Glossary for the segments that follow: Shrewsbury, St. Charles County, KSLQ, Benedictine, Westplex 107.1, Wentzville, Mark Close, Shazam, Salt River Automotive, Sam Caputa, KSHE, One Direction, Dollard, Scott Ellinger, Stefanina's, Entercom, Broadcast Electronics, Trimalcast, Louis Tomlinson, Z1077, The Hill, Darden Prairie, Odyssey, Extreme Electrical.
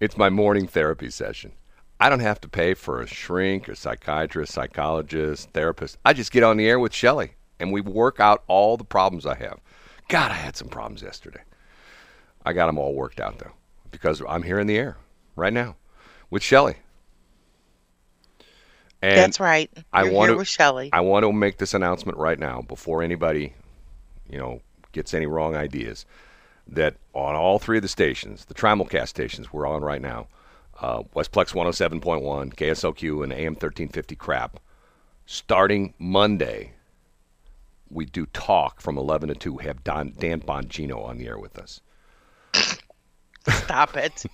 It's my morning therapy session. I don't have to pay for a shrink or psychiatrist, psychologist, therapist. I just get on the air with Shelly, and we work out all the problems I have. God, I had some problems yesterday. I got them all worked out, though, because I'm here in the air right now with Shelly. That's right. I want to make this announcement right now before anybody, gets any wrong ideas, that on all three of the stations, the Trimalcast stations we're on right now, Westplex 107.1, KSLQ, and AM 1350 KRAP, starting Monday, we do talk from 11 to 2. We have Dan Bongino on the air with us. Stop it.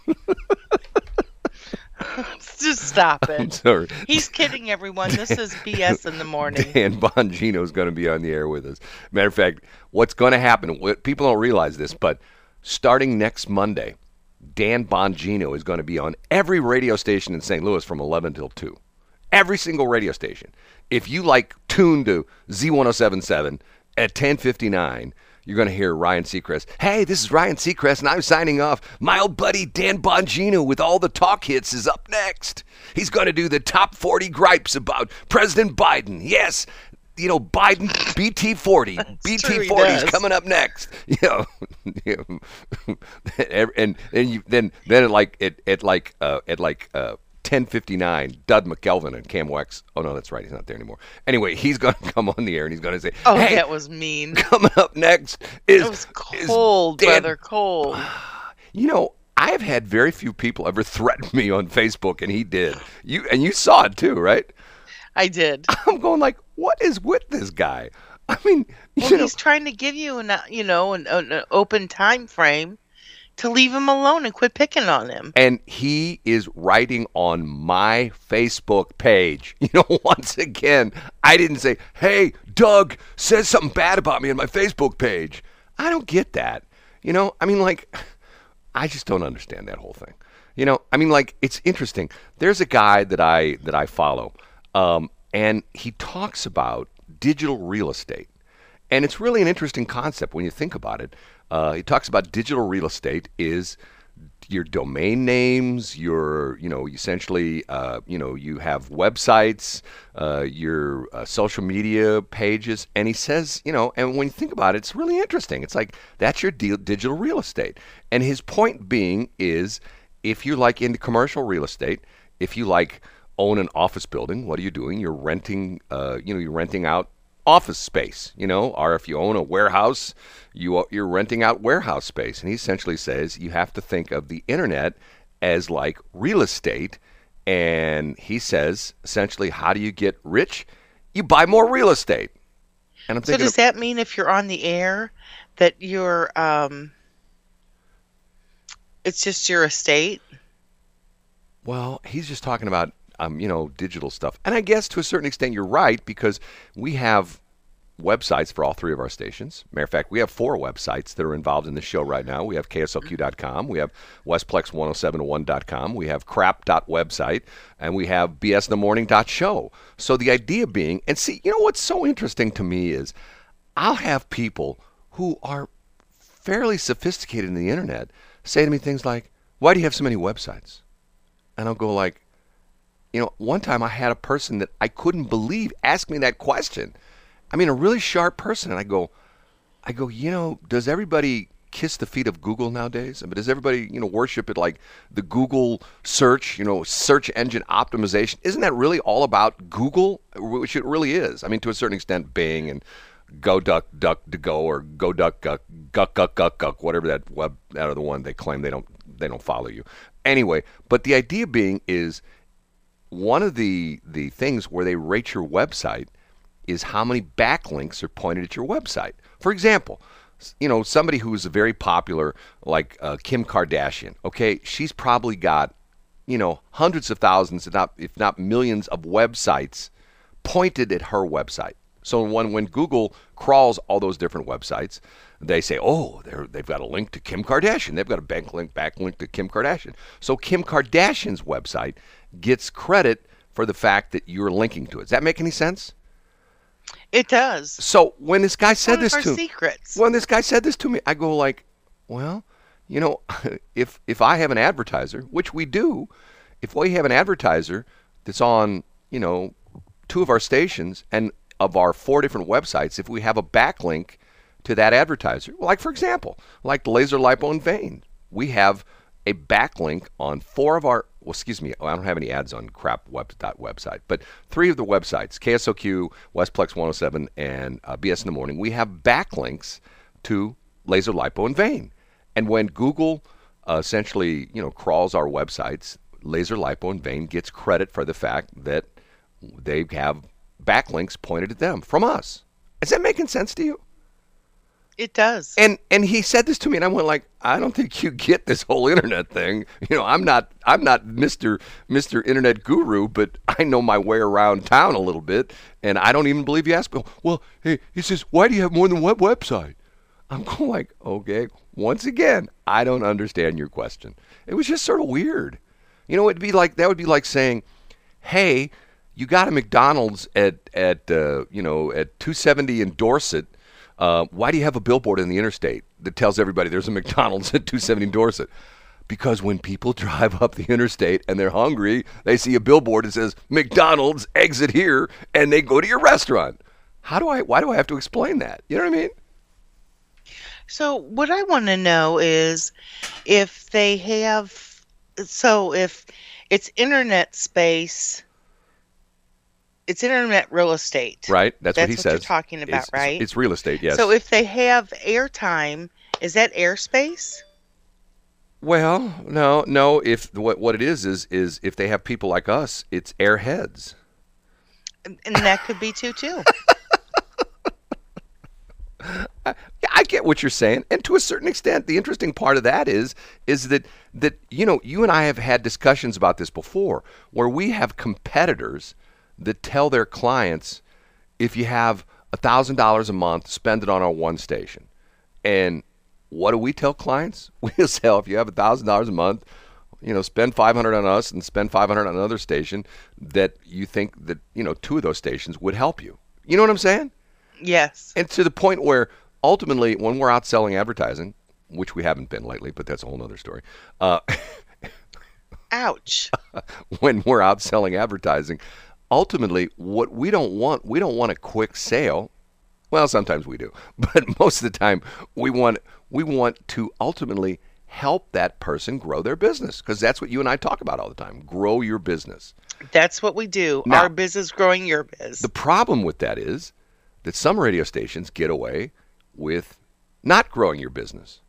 Just stop it. I'm sorry. He's kidding, everyone. This is BS in the Morning. Dan Bongino is going to be on the air with us. Matter of fact, what's going to happen, people don't realize this, but starting next Monday, Dan Bongino is going to be on every radio station in St. Louis from 11 till 2. Every single radio station. If you tune to Z1077 at 1059, you're going to hear Ryan Seacrest. Hey, this is Ryan Seacrest, and I'm signing off. My old buddy Dan Bongino with all the talk hits is up next. He's going to do the top 40 gripes about President Biden. Yes, Biden BT40. BT40 is coming up next. Then at 10:59, Dud McKelvin and Cam Wax. Oh, no, that's right. He's not there anymore. Anyway, he's going to come on the air and he's going to say, oh, hey, that was mean. Coming up next is cold. I've had very few people ever threaten me on Facebook, and he did. You saw it too, right? I did. I'm going what is with this guy? I mean, he's trying to give you an open time frame to leave him alone and quit picking on him. And he is writing on my Facebook page. Once again, I didn't say, hey, Doug says something bad about me on my Facebook page. I don't get that. I just don't understand that whole thing. It's interesting. There's a guy that I follow, and he talks about digital real estate. And it's really an interesting concept when you think about it. He talks about digital real estate is your domain names, you have websites, your social media pages. And he says, and when you think about it, it's really interesting. It's that's your digital real estate. And his point being is, if you're into commercial real estate, if you own an office building, what are you doing? You're renting, you're renting out office space, or if you own a warehouse, you're renting out warehouse space. And he essentially says you have to think of the internet as real estate. And he says, essentially, how do you get rich? You buy more real estate. And I'm thinking, so does that mean if you're on the air that you're, it's just your estate? Well, he's just talking about digital stuff. And I guess to a certain extent you're right, because we have websites for all three of our stations. Matter of fact, we have four websites that are involved in this show right now. We have KSLQ.com, we have Westplex1071.com, we have crap.website, and we have bsinthemorning.show. So the idea being, and see, what's so interesting to me is I'll have people who are fairly sophisticated in the internet say to me things like, why do you have so many websites? And I'll go one time I had a person that I couldn't believe ask me that question. I mean, a really sharp person. And I go, does everybody kiss the feet of Google nowadays? I mean, does everybody, worship it like the Google search, search engine optimization? Isn't that really all about Google? Which it really is. I mean, to a certain extent, Bing and GoDuckDuckDuckDuckDuck or GoDuckGuckGuckGuckGuck, whatever that other one they claim they don't follow you. Anyway, but the idea being is, one of the things where they rate your website is how many backlinks are pointed at your website. For example, somebody who's very popular, Kim Kardashian, okay, she's probably got you know, hundreds of thousands, if not millions of websites pointed at her website. So when Google crawls all those different websites, they say, oh, they've got a link to Kim Kardashian. They've got a backlink to Kim Kardashian. So Kim Kardashian's website gets credit for the fact that you're linking to it. Does that make any sense? It does. So when this guy said this to me, I go like, well, you know, if I have an advertiser, which we do, if we have an advertiser that's on, you know, two of our stations and of our four different websites, if we have a backlink to that advertiser, like, for example, like laser, lipo, and vein, we have a backlink on four of our, well, excuse me, I don't have any ads on KRAP website, but three of the websites, KSLQ, Westplex 107, and BS in the Morning, we have backlinks to laser, lipo, and vein. And when Google essentially, you know, crawls our websites, laser, lipo, and vein gets credit for the fact that they have backlinks pointed at them from us. Is that making sense to you? It does. And he said this to me, and I went like, I don't think you get this whole internet thing. You know, I'm not Mr. Internet Guru, but I know my way around town a little bit, and I don't even believe you asked me. Well, hey, he says, why do you have more than one website? I'm going like, okay, once again, I don't understand your question. It was just sort of weird. You know, that would be like saying, hey, you got a McDonald's at 270 in Dorset. Why do you have a billboard in the interstate that tells everybody there's a McDonald's at 270 in Dorset? Because when people drive up the interstate and they're hungry, they see a billboard that says McDonald's, exit here, and they go to your restaurant. Why do I have to explain that? You know what I mean? So what I want to know is if they have, so if it's internet space, it's internet real estate. Right. That's what he says. That's what you're talking about, right? It's real estate, yes. So if they have airtime, is that airspace? Well, no. What it is if they have people like us, it's airheads. And that could be too. I get what you're saying. And to a certain extent, the interesting part of that is that, you know, you and I have had discussions about this before where we have competitors that tell their clients, if you have $1,000 a month, spend it on our one station. And what do we tell clients? We'll say, if you have $1,000 a month, you know, spend $500 on us and spend $500 on another station that you think that, you know, two of those stations would help you. You know what I'm saying? Yes. And to the point where ultimately when we're outselling advertising, which we haven't been lately, but that's a whole nother story. Ouch. When we're outselling advertising, ultimately, what we don't want a quick sale. Well, sometimes we do, but most of the time we want to ultimately help that person grow their business, because that's what you and I talk about all the time. Grow your business. That's what we do. Now, our business growing your biz. The problem with that is that some radio stations get away with not growing your business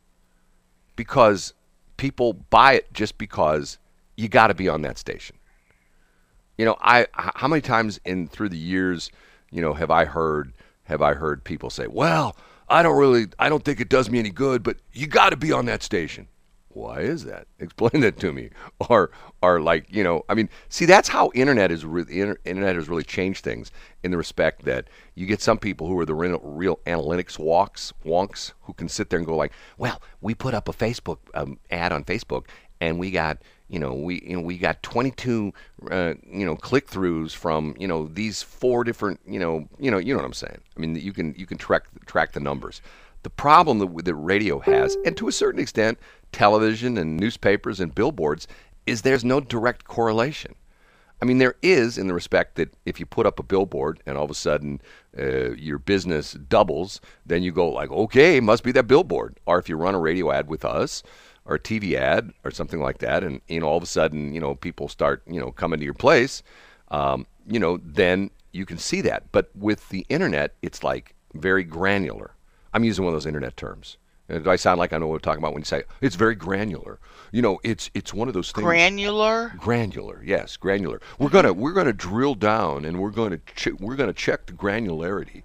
because people buy it just because you got to be on that station. You know, how many times through the years, you know, have I heard people say, well, I don't think it does me any good, but you got to be on that station. Why is that? Explain that to me. Or like, you know, I mean, see, that's how internet has really changed things, in the respect that you get some people who are the real analytics wonks who can sit there and go like, well, we put up a Facebook ad on Facebook and we got, you know, we got 22, you know, click-throughs from, you know, these four different, you know what I'm saying. I mean, you can track the numbers. The problem that radio has, and to a certain extent, television and newspapers and billboards, is there's no direct correlation. I mean, there is, in the respect that if you put up a billboard and all of a sudden your business doubles, then you go like, okay, must be that billboard. Or if you run a radio ad with us, or a TV ad or something like that, and, you know, all of a sudden, you know, people start, you know, coming to your place, you know, then you can see that. But with the internet, it's like very granular. I'm using one of those internet terms. Do I sound like I know what we're talking about when you say it's very granular? You know, it's one of those things. Granular? Granular, yes, granular. We're gonna drill down and we're gonna check the granularity.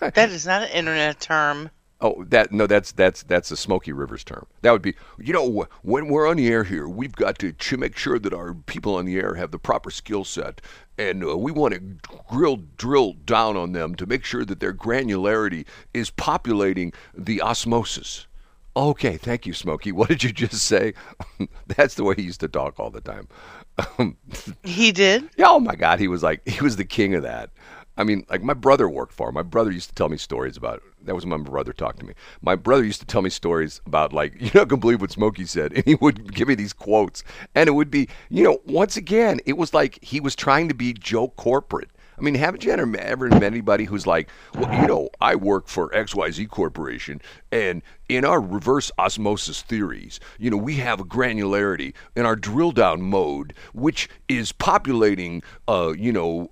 That is not an internet term. Oh, that no, that's a Smokey Rivers term. That would be, you know, when we're on the air here, we've got to make sure that our people on the air have the proper skill set, and we want to drill down on them to make sure that their granularity is populating the osmosis. Okay, thank you, Smokey. What did you just say? That's the way he used to talk all the time. He did? Yeah, oh my God, he was the king of that. I mean, like my brother worked for him. My brother used to tell me stories about, that was when my brother talked to me. My brother used to tell me stories about, like, you're not going to believe what Smokey said. And he would give me these quotes. And it would be, you know, once again, it was like he was trying to be Joe Corporate. I mean, haven't you ever met anybody who's like, well, you know, I work for XYZ Corporation, and in our reverse osmosis theories, you know, we have a granularity in our drill down mode, which is populating, you know,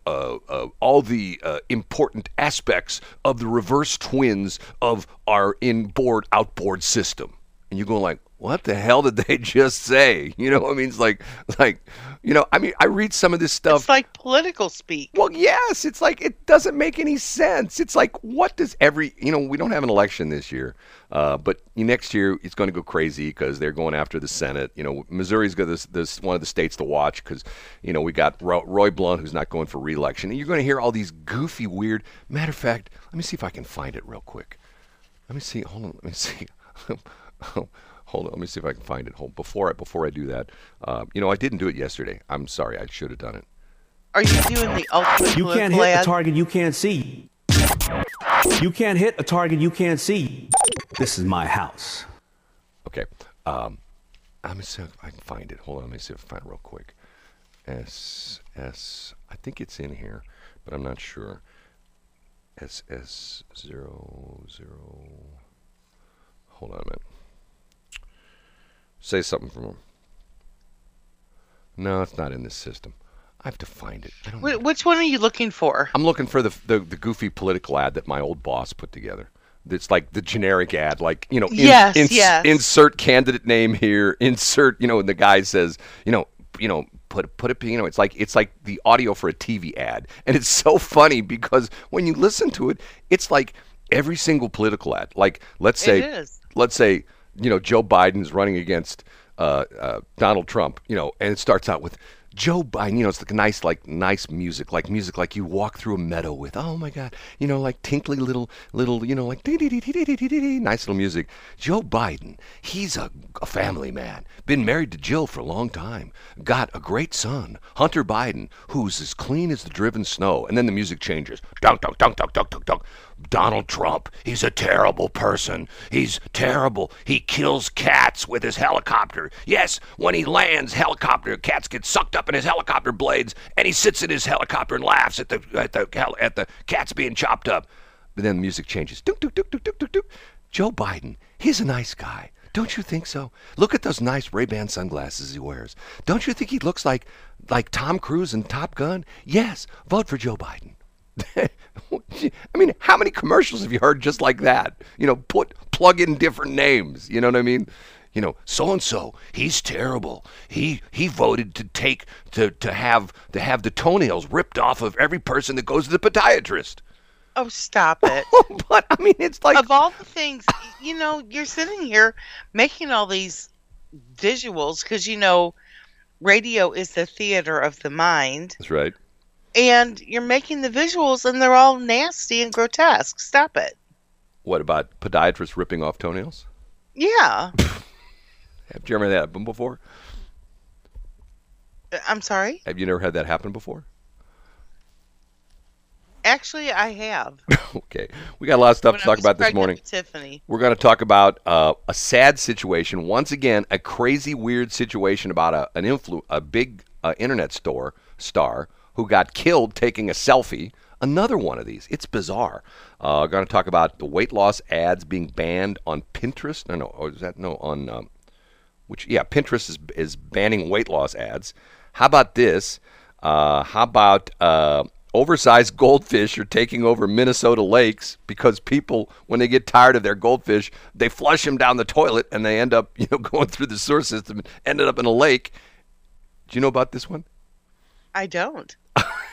all the important aspects of the reverse twins of our inboard outboard system. And you're going like, what the hell did they just say? You know, I mean, it's like, you know, I mean, I read some of this stuff. It's like political speak. Well, yes, it's like, it doesn't make any sense. It's like, what does every, you know, we don't have an election this year, but next year it's going to go crazy because they're going after the Senate. You know, Missouri's got this one of the states to watch because, you know, we got Roy Blunt, who's not going for re-election. And you're going to hear all these goofy, weird, matter of fact, let me see if I can find it real quick. Let me see. Hold on. Let me see. Hold on, let me see if I can find it. Hold before I do that, you know, I didn't do it yesterday. I'm sorry, I should have done it. Are you doing the ultimate? You can't hit a target you can't see. You can't hit a target you can't see. This is my house. Okay, I'm gonna see if I can find it. Hold on, let me see if I can find it real quick. I think it's in here, but I'm not sure. SS00. Hold on a minute. Say something from him. No, it's not in this system. I have to find it. I don't know. Which one are you looking for? I'm looking for the goofy political ad that my old boss put together. It's like the generic ad, like, you know, yes. Insert candidate name here, insert, you know, and the guy says, you know, put it, you know, it's like the audio for a TV ad. And it's so funny because when you listen to it, it's like every single political ad. Like, let's say you know, Joe Biden is running against Donald Trump, you know, and it starts out with Joe Biden, you know, it's like nice music like you walk through a meadow with, oh my God, you know, like tinkly little, you know, like nice little music. Joe Biden, he's a family man, been married to Jill for a long time, got a great son, Hunter Biden, who's as clean as the driven snow. And then the music changes. Dunk, dunk, dunk, dunk, dunk, dunk, dunk. Donald Trump, he's a terrible person. He's terrible. He kills cats with his helicopter. Yes, when he lands helicopter, cats get sucked up in his helicopter blades, and he sits in his helicopter and laughs at the cats being chopped up. But then the music changes. Dook, dook, dook, dook, dook, dook, dook. Joe Biden, he's a nice guy. Don't you think so? Look at those nice Ray-Ban sunglasses he wears. Don't you think he looks like Tom Cruise in Top Gun? Yes, vote for Joe Biden. I mean, how many commercials have you heard just like that? You know, plug in different names. You know what I mean? You know, so and so, he's terrible. He voted to have the toenails ripped off of every person that goes to the podiatrist. Oh, stop it! But I mean, it's like, of all the things, you know, you're sitting here making all these visuals because, you know, radio is the theater of the mind. That's right. And you're making the visuals, and they're all nasty and grotesque. Stop it. What about podiatrists ripping off toenails? Yeah. Have you ever had that happen before? I'm sorry? Have you never had that happen before? Actually, I have. Okay. We got a lot of stuff to talk about this morning. Tiffany. We're going to talk about a sad situation. Once again, a crazy, weird situation about a big internet store star who got killed taking a selfie. Another one of these. It's bizarre. Going to talk about the weight loss ads being banned on Pinterest. Pinterest is banning weight loss ads. How about this? How about oversized goldfish are taking over Minnesota lakes because people, when they get tired of their goldfish, they flush them down the toilet and they end up, you know, going through the sewer system and ended up in a lake. Do you know about this one? I don't.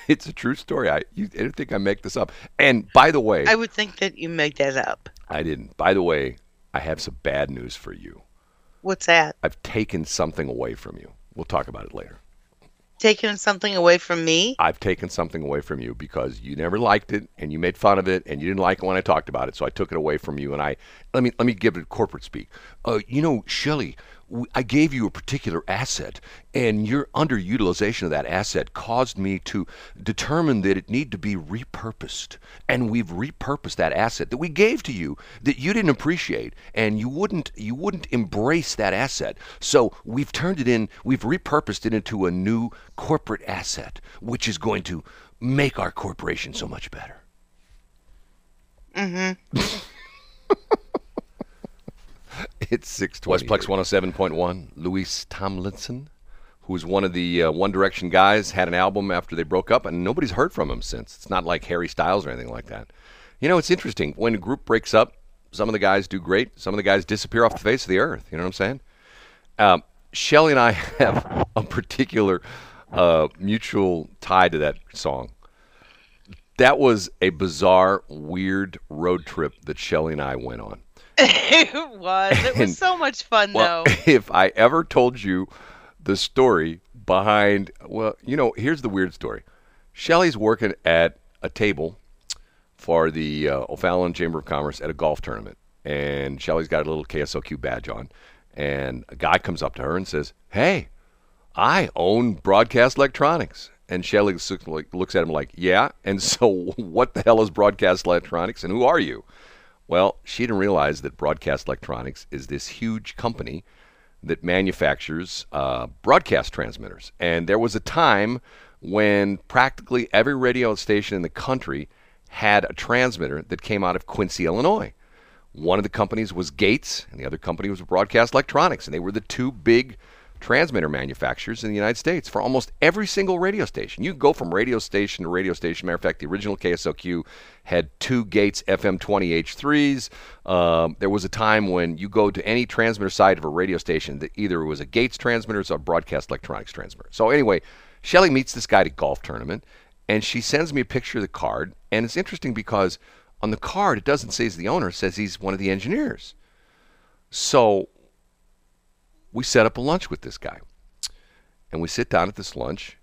It's a true story. I think I make this up. And by the way, I would think that you make that up. I didn't. By the way, I have some bad news for you. What's that? I've taken something away from you. We'll talk about it later. Taken something away from me? I've taken something away from you because you never liked it and you made fun of it and you didn't like it when I talked about it. So I took it away from you, and I let me give it corporate speak. You know, Shelley, I gave you a particular asset, and your underutilization of that asset caused me to determine that it needed to be repurposed. And we've repurposed that asset that we gave to you that you didn't appreciate, and you wouldn't embrace that asset. So we've turned it in, we've repurposed it into a new corporate asset, which is going to make our corporation so much better. Mm-hmm. It's 620. Westplex 107.1. Louis Tomlinson, who is one of the One Direction guys, had an album after they broke up, and nobody's heard from him since. It's not like Harry Styles or anything like that. You know, it's interesting. When a group breaks up, some of the guys do great. Some of the guys disappear off the face of the earth. You know what I'm saying? Shelley and I have a particular mutual tie to that song. That was a bizarre, weird road trip that Shelley and I went on. It was. It was so much fun, though. If I ever told you the story behind, well, you know, here's the weird story. Shelley's working at a table for the O'Fallon Chamber of Commerce at a golf tournament, and Shelley's got a little KSLQ badge on, and a guy comes up to her and says, "Hey, I own Broadcast Electronics." And Shelley looks at him like, "Yeah, and so what the hell is Broadcast Electronics, and who are you?" Well, she didn't realize that Broadcast Electronics is this huge company that manufactures broadcast transmitters. And there was a time when practically every radio station in the country had a transmitter that came out of Quincy, Illinois. One of the companies was Gates, and the other company was Broadcast Electronics. And they were the two big transmitter manufacturers in the United States for almost every single radio station. You go from radio station to radio station. Matter of fact, the original KSLQ had two Gates FM 20H3s. There was a time when you go to any transmitter side of a radio station that either was a Gates transmitter or a Broadcast Electronics transmitter. So anyway, Shelley meets this guy at a golf tournament, and she sends me a picture of the card. And it's interesting because on the card, it doesn't say he's the owner. It says he's one of the engineers. So we set up a lunch with this guy, and we sit down at this lunch,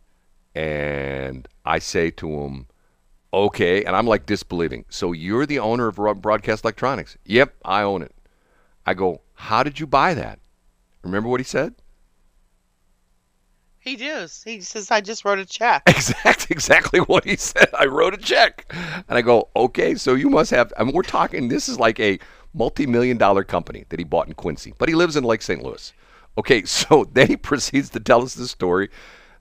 and I say to him, "Okay," and I'm like disbelieving. "So you're the owner of Broadcast Electronics?" "Yep, I own it." I go, "How did you buy that?" Remember what he said? He does. He says, "I just wrote a check." Exactly what he said. "I wrote a check." And I go, "Okay, so you must have," I mean, we're talking, this is like a multi-million-dollar company that he bought in Quincy, but he lives in Lake St. Louis. Okay, so then he proceeds to tell us the story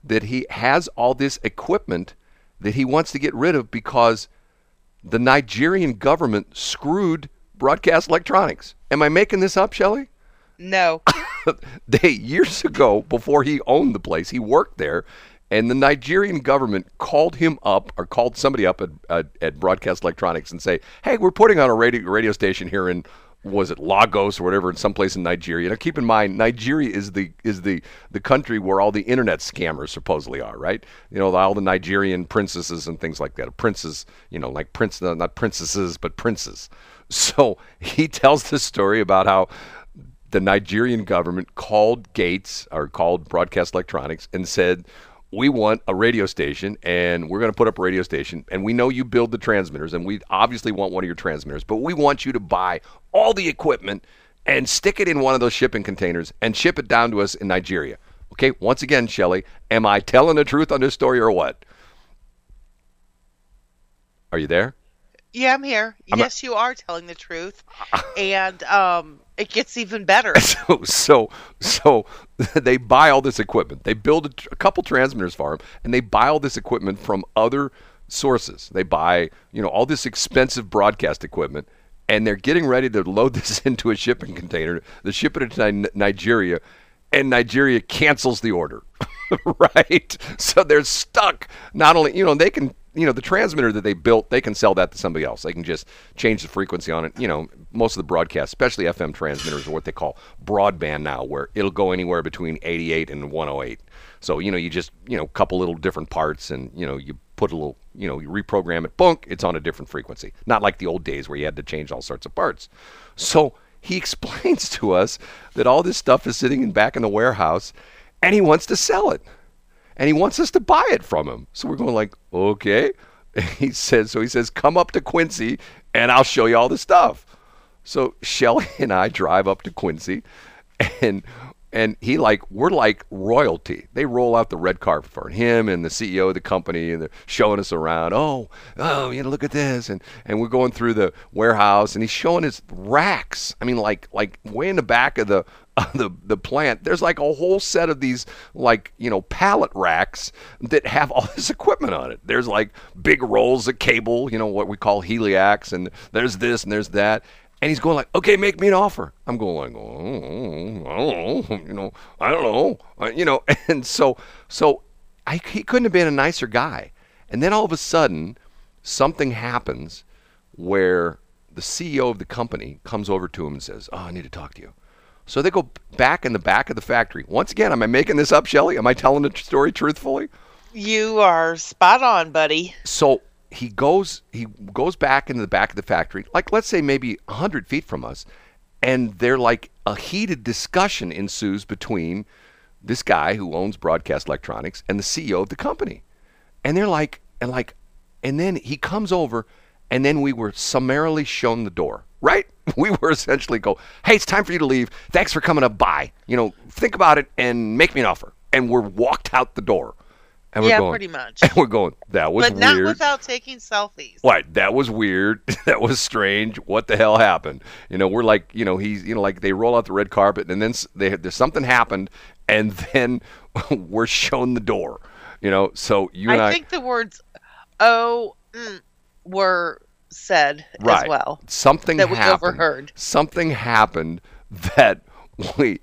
that he has all this equipment that he wants to get rid of because the Nigerian government screwed Broadcast Electronics. Am I making this up, Shelley? No. Years ago, before he owned the place, he worked there, and the Nigerian government called him up, or called somebody up at Broadcast Electronics and say, "Hey, we're putting on a radio station here in," was it Lagos or whatever, in someplace in Nigeria. Now, keep in mind, Nigeria is the country where all the internet scammers supposedly are, right? You know, all the Nigerian princesses and things like that. Princes, you know, like not princesses, but princes. So he tells this story about how the Nigerian government called Gates, or called Broadcast Electronics, and said, "We want a radio station, and we're going to put up a radio station, and we know you build the transmitters, and we obviously want one of your transmitters, but we want you to buy all the equipment and stick it in one of those shipping containers and ship it down to us in Nigeria." Okay, once again, Shelley, am I telling the truth on this story or what? Are you there? Yeah, I'm here. Yes, you are telling the truth, and it gets even better. So they buy all this equipment. They build a couple transmitters for him, and they buy all this equipment from other sources. They buy, you know, all this expensive broadcast equipment, and they're getting ready to load this into a shipping container. They ship it to Nigeria, and Nigeria cancels the order, right? So they're stuck. Not only, you know, they can, you know, the transmitter that they built, they can sell that to somebody else. They can just change the frequency on it. You know, most of the broadcasts, especially FM transmitters, are what they call broadband now, where it'll go anywhere between 88 and 108. So, you know, you just, you know, couple little different parts, and, you know, you put a little, you reprogram it, bonk, it's on a different frequency. Not like the old days where you had to change all sorts of parts. So he explains to us that all this stuff is sitting back in the warehouse, and he wants to sell it. And he wants us to buy it from him. So we're going like, okay. And he says, come up to Quincy, and I'll show you all the stuff. So Shelly and I drive up to Quincy, and we're like royalty. They roll out the red carpet for him and the CEO of the company, and they're showing us around. Look at this. And we're going through the warehouse, and he's showing his racks. I mean, like way in the back of the plant, there's like a whole set of these pallet racks that have all this equipment on it. There's like big rolls of cable, what we call heliacs, and there's this and there's that. And he's going like, okay, make me an offer. I'm going like, I don't know. And so he couldn't have been a nicer guy. And then all of a sudden, something happens where the CEO of the company comes over to him and says, I need to talk to you. So they go back in the back of the factory. Once again, am I making this up, Shelly? Am I telling the story truthfully? You are spot on, buddy. So he goes back into the back of the factory, like let's say maybe 100 feet from us, and they're like a heated discussion ensues between this guy who owns Broadcast Electronics and the CEO of the company. And they're and then he comes over, and then we were summarily shown the door, right? We were essentially go, hey, it's time for you to leave. Thanks for coming up. Bye. Think about it and make me an offer. And we're walked out the door. And yeah, pretty much. And we're going, that was weird. But not weird. Without taking selfies. Right. That was weird. That was strange. What the hell happened? We're like, he's, like they roll out the red carpet, and then there's something happened, and then we're shown the door. So I think the words, were said right. As well. Something that happened. We overheard. Something happened that we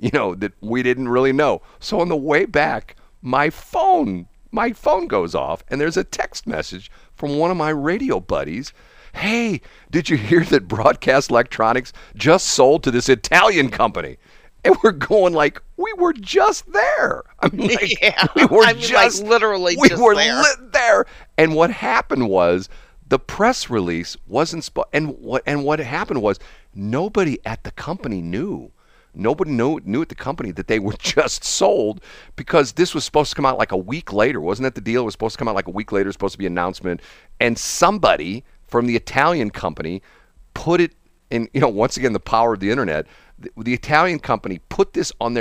didn't really know. So on the way back, my phone goes off, and there's a text message from one of my radio buddies. Hey, did you hear that Broadcast Electronics just sold to this Italian company? And we're going like, we were just there. We were literally there. And what happened was the press release wasn't and what happened was nobody at the company knew. Nobody knew at the company that they were just sold, because this was supposed to come out like a week later. Wasn't that the deal? It was supposed to come out like a week later. It was supposed to be an announcement. And somebody from the Italian company put it in, once again, the power of the internet. The Italian company put this on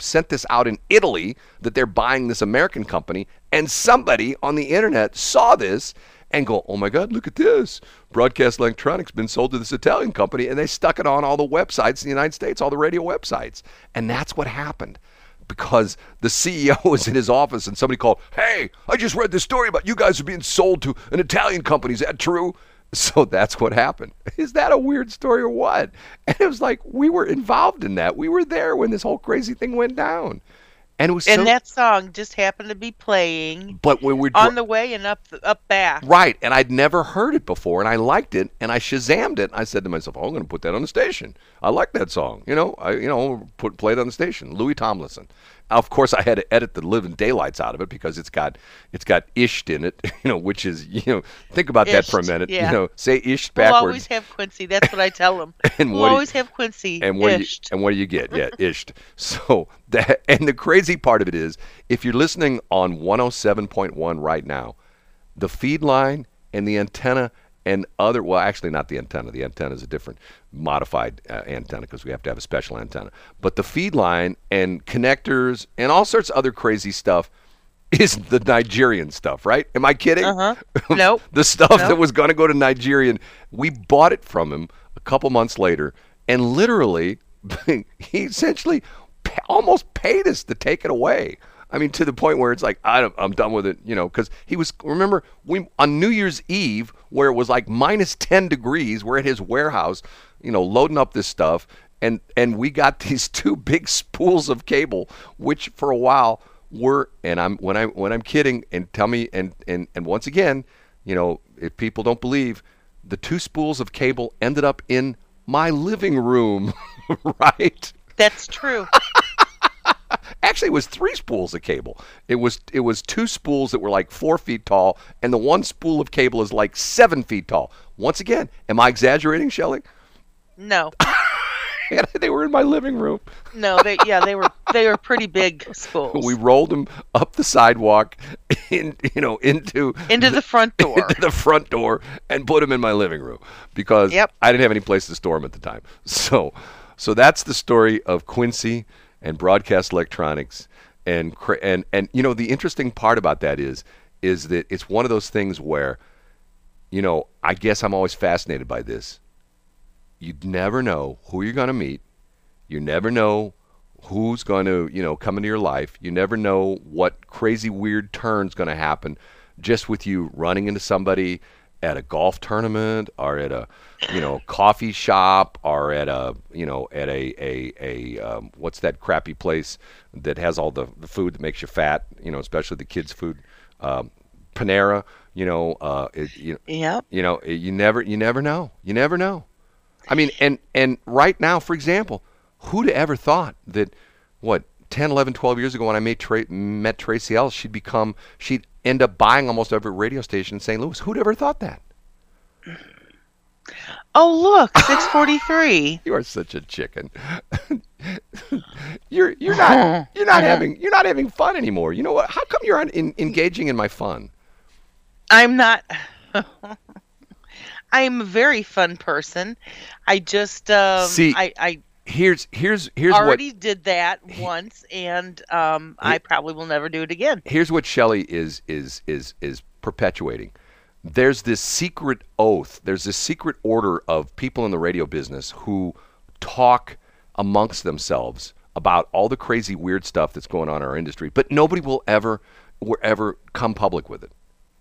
sent this out in Italy that they're buying this American company. And somebody on the internet saw this and go, oh my God, look at this. Broadcast Electronics been sold to this Italian company, and they stuck it on all the websites in the United States, all the radio websites. And that's what happened, because the CEO was in his office and somebody called, hey, I just read this story about you guys are being sold to an Italian company. Is that true? So that's what happened. Is that a weird story or what? And it was like, we were involved in that. We were there when this whole crazy thing went down. And, that song just happened to be playing on the way and up back. Right, and I'd never heard it before, and I liked it, and I Shazammed it. I said to myself, I'm going to put that on the station. I like that song. Play it on the station. Louis Tomlinson. Of course, I had to edit the living daylights out of it because it's got ished in it, which is, think about ished, that for a minute. Yeah. Say ished backwards. We'll always have Quincy. That's what I tell him. And what do you get? Yeah, ished. So that, and the crazy part of it is, if you're listening on 107.1 right now, the feed line and the antenna and other, well, actually not the antenna. The antenna is a different modified antenna, because we have to have a special antenna. But the feed line and connectors and all sorts of other crazy stuff is the Nigerian stuff, right? Am I kidding? Uh-huh. Nope. The stuff that was going to go to Nigerian, we bought it from him a couple months later, and literally he essentially almost paid us to take it away. I mean, to the point where it's like, I'm done with it, because he was, remember, on New Year's Eve, where it was like minus 10 degrees, we're at his warehouse, loading up this stuff, and we got these two big spools of cable, which for a while were, and I'm kidding, and tell me, and once again, if people don't believe, the two spools of cable ended up in my living room, right? That's true. Actually, it was three spools of cable. It was two spools that were like 4 feet tall, and the one spool of cable is like 7 feet tall. Once again, am I exaggerating, Shelley? No. And they were in my living room. No, they were pretty big spools. We rolled them up the sidewalk, into the front door, and put them in my living room because I didn't have any place to store them at the time. So that's the story of Quincy and Broadcast Electronics, and the interesting part about that is that it's one of those things where, I guess I'm always fascinated by this. You never know who you're going to meet. You never know who's going to, come into your life. You never know what crazy, weird turn's going to happen just with you running into somebody at a golf tournament or at a, coffee shop or at a, at a what's that crappy place that has all the food that makes you fat, especially the kids' food, Panera, you never know. I mean, and right now, for example, who'd ever thought that, 10, 11, 12 years ago when I met Tracy Ellis, she'd end up buying almost every radio station in St. Louis. Who'd ever thought that? Oh, look, 6:43. You are such a chicken. you're not having fun anymore. You know what? How come you're engaging in my fun? I'm not. I'm a very fun person. I just I already did that once, and I probably will never do it again. Here's what Shelley is perpetuating. There's this secret oath. There's this secret order of people in the radio business who talk amongst themselves about all the crazy, weird stuff that's going on in our industry, but nobody will ever come public with it.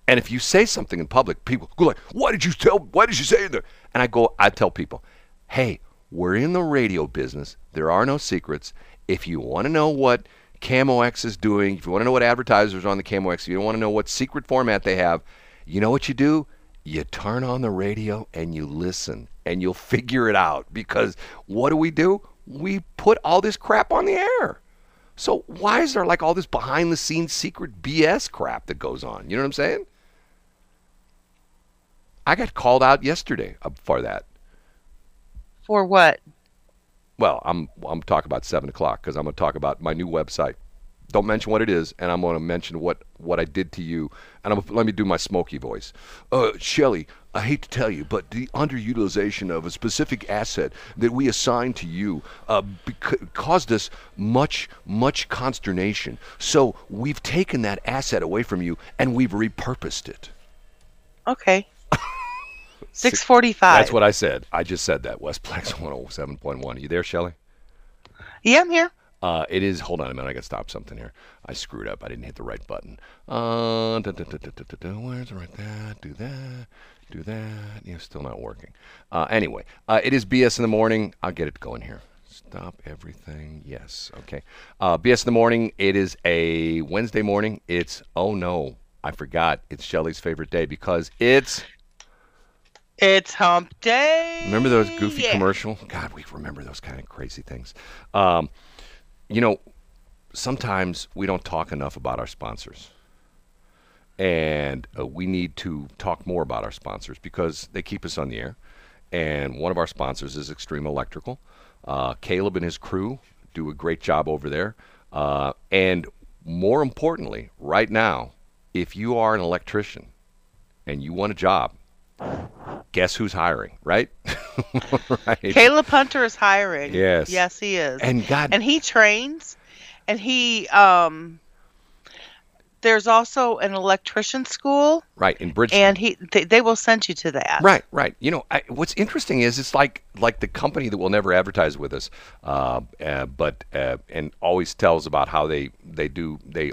And if you say something in public, people go like, why did you say that? And I tell people, hey, we're in the radio business. There are no secrets. If you want to know what Camo X is doing, if you want to know what advertisers are on the Camo X, if you want to know what secret format they have, you know what you do? You turn on the radio and you listen and you'll figure it out. Because what do? We put all this crap on the air. So why is there like all this behind the scenes secret BS crap that goes on? You know what I'm saying? I got called out yesterday for that. For what? Well, I'm talking about 7 o'clock because I'm going to talk about my new website. Don't mention what it is, and I'm going to mention what I did to you. And let me do my Smokey voice. Shelley, I hate to tell you, but the underutilization of a specific asset that we assigned to you caused us much, much consternation. So we've taken that asset away from you, and we've repurposed it. Okay. 6:45. That's what I said. I just said that. Westplex 107.1. Are you there, Shelley? Yeah, I'm here. It is. Hold on a minute. I got to stop something here. I screwed up. I didn't hit the right button. Where's the right that? Do that. Yeah, still not working. Anyway, it is BS in the morning. I'll get it going here. Stop everything. Yes. Okay. BS in the morning. It is a Wednesday morning. It's oh no, I forgot. It's Shelley's favorite day because it's hump day. Remember those goofy commercials? God, we remember those kind of crazy things. Sometimes we don't talk enough about our sponsors. And we need to talk more about our sponsors because they keep us on the air. And one of our sponsors is Extreme Electrical. Caleb and his crew do a great job over there. And more importantly, right now, if you are an electrician and you want a job, guess who's hiring, right? Right. Caleb Hunter is hiring. Yes. Yes, he is. And he trains. And he, there's also an electrician school. Right, in Bridgeport. And they will send you to that. Right. What's interesting is it's like the company that will never advertise with us, and always tells about how they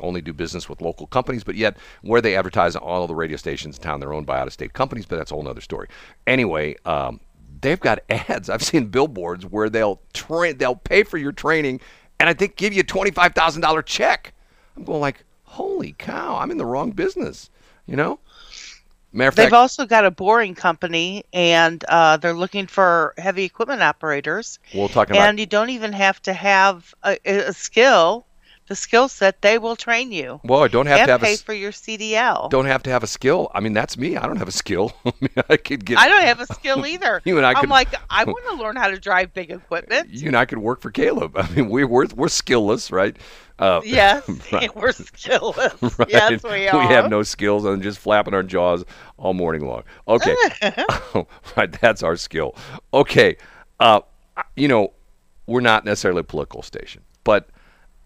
only do business with local companies, but yet where they advertise on all the radio stations in town, they're owned by out-of-state companies, but that's a whole other story. Anyway, they've got ads. I've seen billboards where they'll pay for your training and I think give you a $25,000 check. I'm going like, holy cow, I'm in the wrong business, Matter of fact, they've also got a boring company, and they're looking for heavy equipment operators. We'll talk about. And you don't even have to have a skill. the skill set, they will train you. Well, I don't have to have pay for your CDL. Don't have to have a skill. I mean, that's me. I don't have a skill. I mean, I don't have a skill either. You and I could, like, I want to learn how to drive big equipment. You and I could work for Caleb. I mean, we're skillless, right? Yes, right. We're skillless. Right. Yes, we are. We have no skills and just flapping our jaws all morning long. Okay, right. That's our skill. Okay, you know, we're not necessarily a political station, but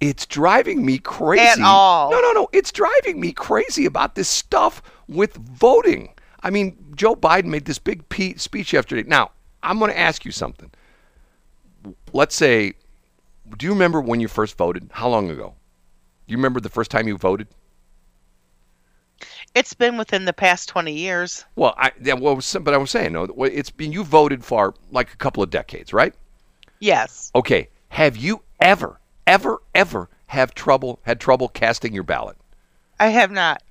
it's driving me crazy. At all. No. It's driving me crazy about this stuff with voting. I mean, Joe Biden made this big speech yesterday. Now, I'm going to ask you something. Let's say, do you remember when you first voted? How long ago? Do you remember the first time you voted? It's been within the past 20 years. Well, but I was saying, no, it's been, you voted for like a couple of decades, right? Yes. Okay. Have you ever had trouble casting your ballot? I have not.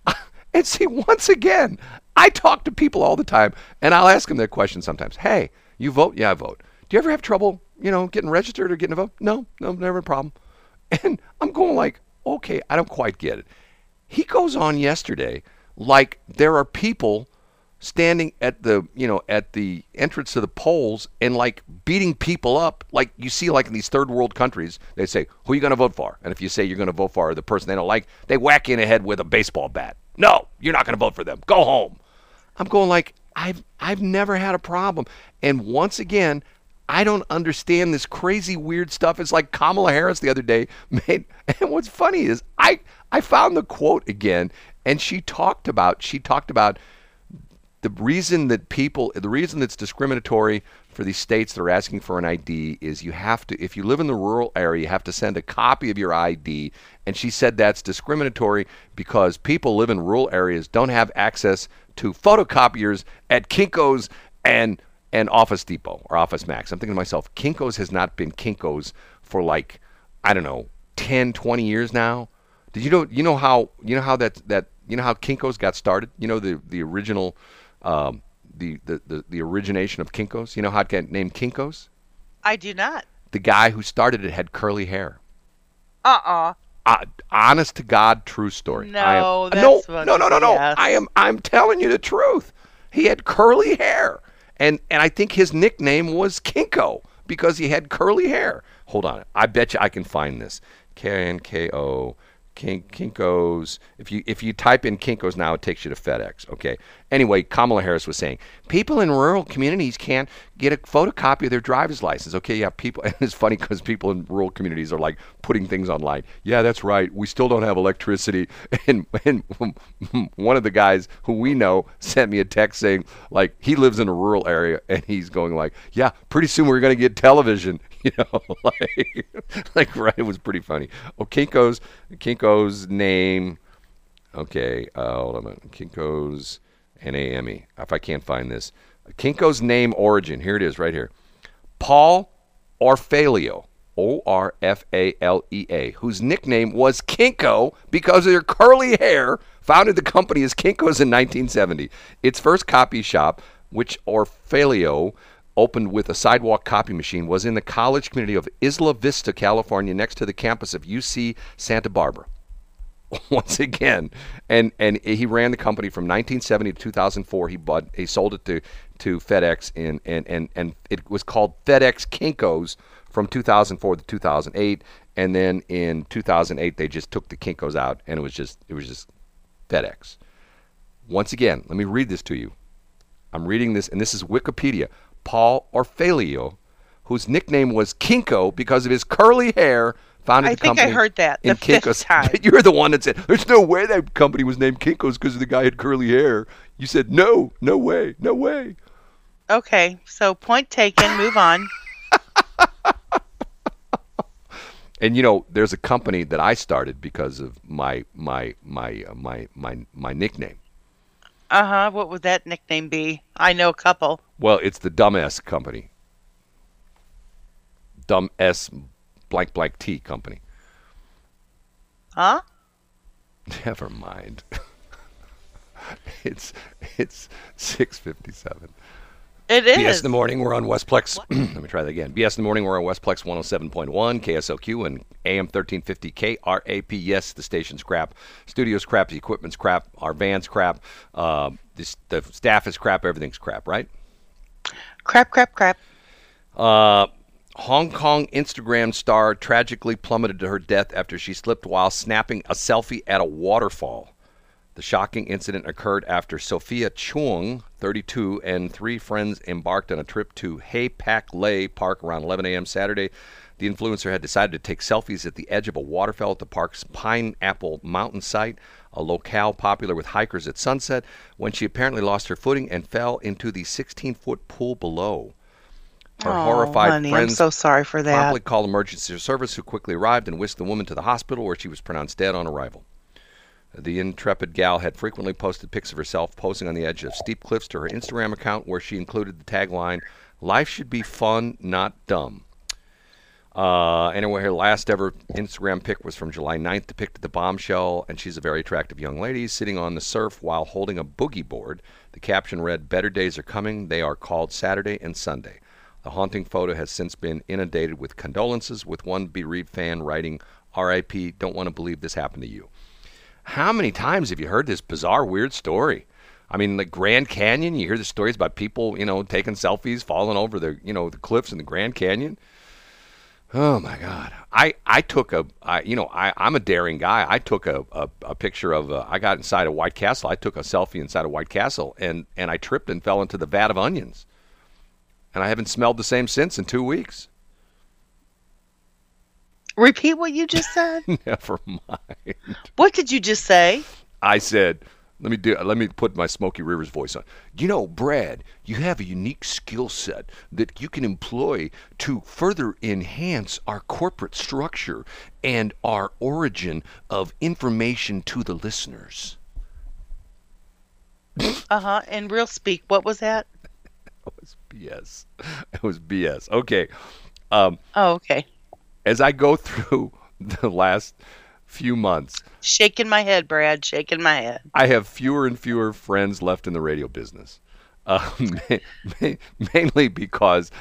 And see, once again, I talk to people all the time, and I'll ask them that question sometimes. Hey, you vote? Yeah, I vote. Do you ever have trouble, you know, getting registered or getting a vote? No, never a problem. And I'm going like, okay, I don't quite get it. He goes on yesterday like there are people standing at the, you know, at the entrance to the polls and like beating people up, like you see like in these third world countries. They say, who are you going to vote for? And if you say you're going to vote for the person they don't like, they whack you in the head with a baseball bat. No, you're not going to vote for them. Go home. I'm going like, I've never had a problem. And once again, I don't understand this crazy, weird stuff. It's like Kamala Harris the other day made, and what's funny is I found the quote again, and she talked about the reason that the reason that's discriminatory for these states that are asking for an ID is you have to, if you live in the rural area, you have to send a copy of your ID. And she said that's discriminatory because people live in rural areas don't have access to photocopiers at Kinko's and Office Depot or Office Max. I'm thinking to myself, Kinko's has not been Kinko's for like, I don't know, 10, 20 years now. Did you know how Kinko's got started? You know the original the origination of Kinko's? You know how it got named Kinko's? I do not. The guy who started it had curly hair. Honest to God, true story. No, that's funny. No. Yes. I'm telling you the truth. He had curly hair. And I think his nickname was Kinko because he had curly hair. Hold on. I bet you I can find this. K-N-K-O. Kinko's. If you type in Kinko's now, it takes you to FedEx. Okay. Anyway, Kamala Harris was saying people in rural communities can't get a photocopy of their driver's license. Okay, yeah, people. And it's funny because people in rural communities are like putting things online. Yeah, that's right. We still don't have electricity. And one of the guys who we know sent me a text saying like he lives in a rural area and he's going like, yeah, pretty soon we're gonna get television. You know, like right. It was pretty funny. Oh, Kinko's name. Okay, hold on a minute. Kinko's NAME. If I can't find this, Kinko's name origin. Here it is, right here. Paul Orfalea, O-R-F-A-L-E-A, whose nickname was Kinko because of their curly hair, founded the company as Kinko's in 1970. Its first copy shop, which Orfalea opened with a sidewalk copy machine, was in the college community of Isla Vista, California, next to the campus of UC Santa Barbara. Once again, and he ran the company from 1970 to 2004. He sold it to FedEx, and it was called FedEx Kinko's from 2004 to 2008. And then in 2008, they just took the Kinko's out, and it was just FedEx. Once again, let me read this to you. I'm reading this, and this is Wikipedia. Paul Orfalea, whose nickname was Kinko because of his curly hair, founded the company. I think I heard that the fifth time. You're the one that said, there's no way that company was named Kinko's because the guy had curly hair. You said, no way. Okay, so point taken, move on. And, you know, there's a company that I started because of my nickname. Uh-huh. What would that nickname be? I know a couple. Well, it's the Dumbass Company. Dumbass blank blank T Company. Huh? Never mind. It's 6:57. It is. BS in the Morning, we're on Westplex. Let me try that again. BS in the Morning, we're on Westplex 107.1, KSLQ, and AM 1350 KRAP. Yes, the station's crap. Studio's crap. The equipment's crap. Our van's crap. The staff is crap. Everything's crap, right? Crap, crap, crap. Hong Kong Instagram star tragically plummeted to her death after she slipped while snapping a selfie at a waterfall. The shocking incident occurred after Sophia Chung, 32, and three friends embarked on a trip to Hay Pak Lay Park around 11 a.m. Saturday. The influencer had decided to take selfies at the edge of a waterfall at the park's Pineapple Mountain site, a locale popular with hikers at sunset, when she apparently lost her footing and fell into the 16-foot pool below. Her horrified friends, I'm so sorry for that, promptly called emergency service, who quickly arrived and whisked the woman to the hospital, where she was pronounced dead on arrival. The intrepid gal had frequently posted pics of herself posing on the edge of steep cliffs to her Instagram account, where she included the tagline, "Life should be fun, not dumb." Anyway, her last ever Instagram pic was from July 9th, depicted the bombshell, and she's a very attractive young lady sitting on the surf while holding a boogie board. The caption read, "Better days are coming. They are called Saturday and Sunday." The haunting photo has since been inundated with condolences, with one bereaved fan writing, "R.I.P. Don't want to believe this happened to you." How many times have you heard this bizarre, weird story? I mean, the Grand Canyon, you hear the stories about people, taking selfies, falling over the, the cliffs in the Grand Canyon. Oh, my God. I'm a daring guy. I took a picture of, I got inside a White Castle. I took a selfie inside a White Castle, and I tripped and fell into the vat of onions. And I haven't smelled the same since in 2 weeks. Repeat what you just said. Never mind. What did you just say? I said, let me put my Smokey Rivers voice on. Brad, you have a unique skill set that you can employ to further enhance our corporate structure and our origin of information to the listeners. In real speak, what was that? It was BS. Okay. Okay. As I go through the last few months... Shaking my head, Brad. Shaking my head. I have fewer and fewer friends left in the radio business. Mainly because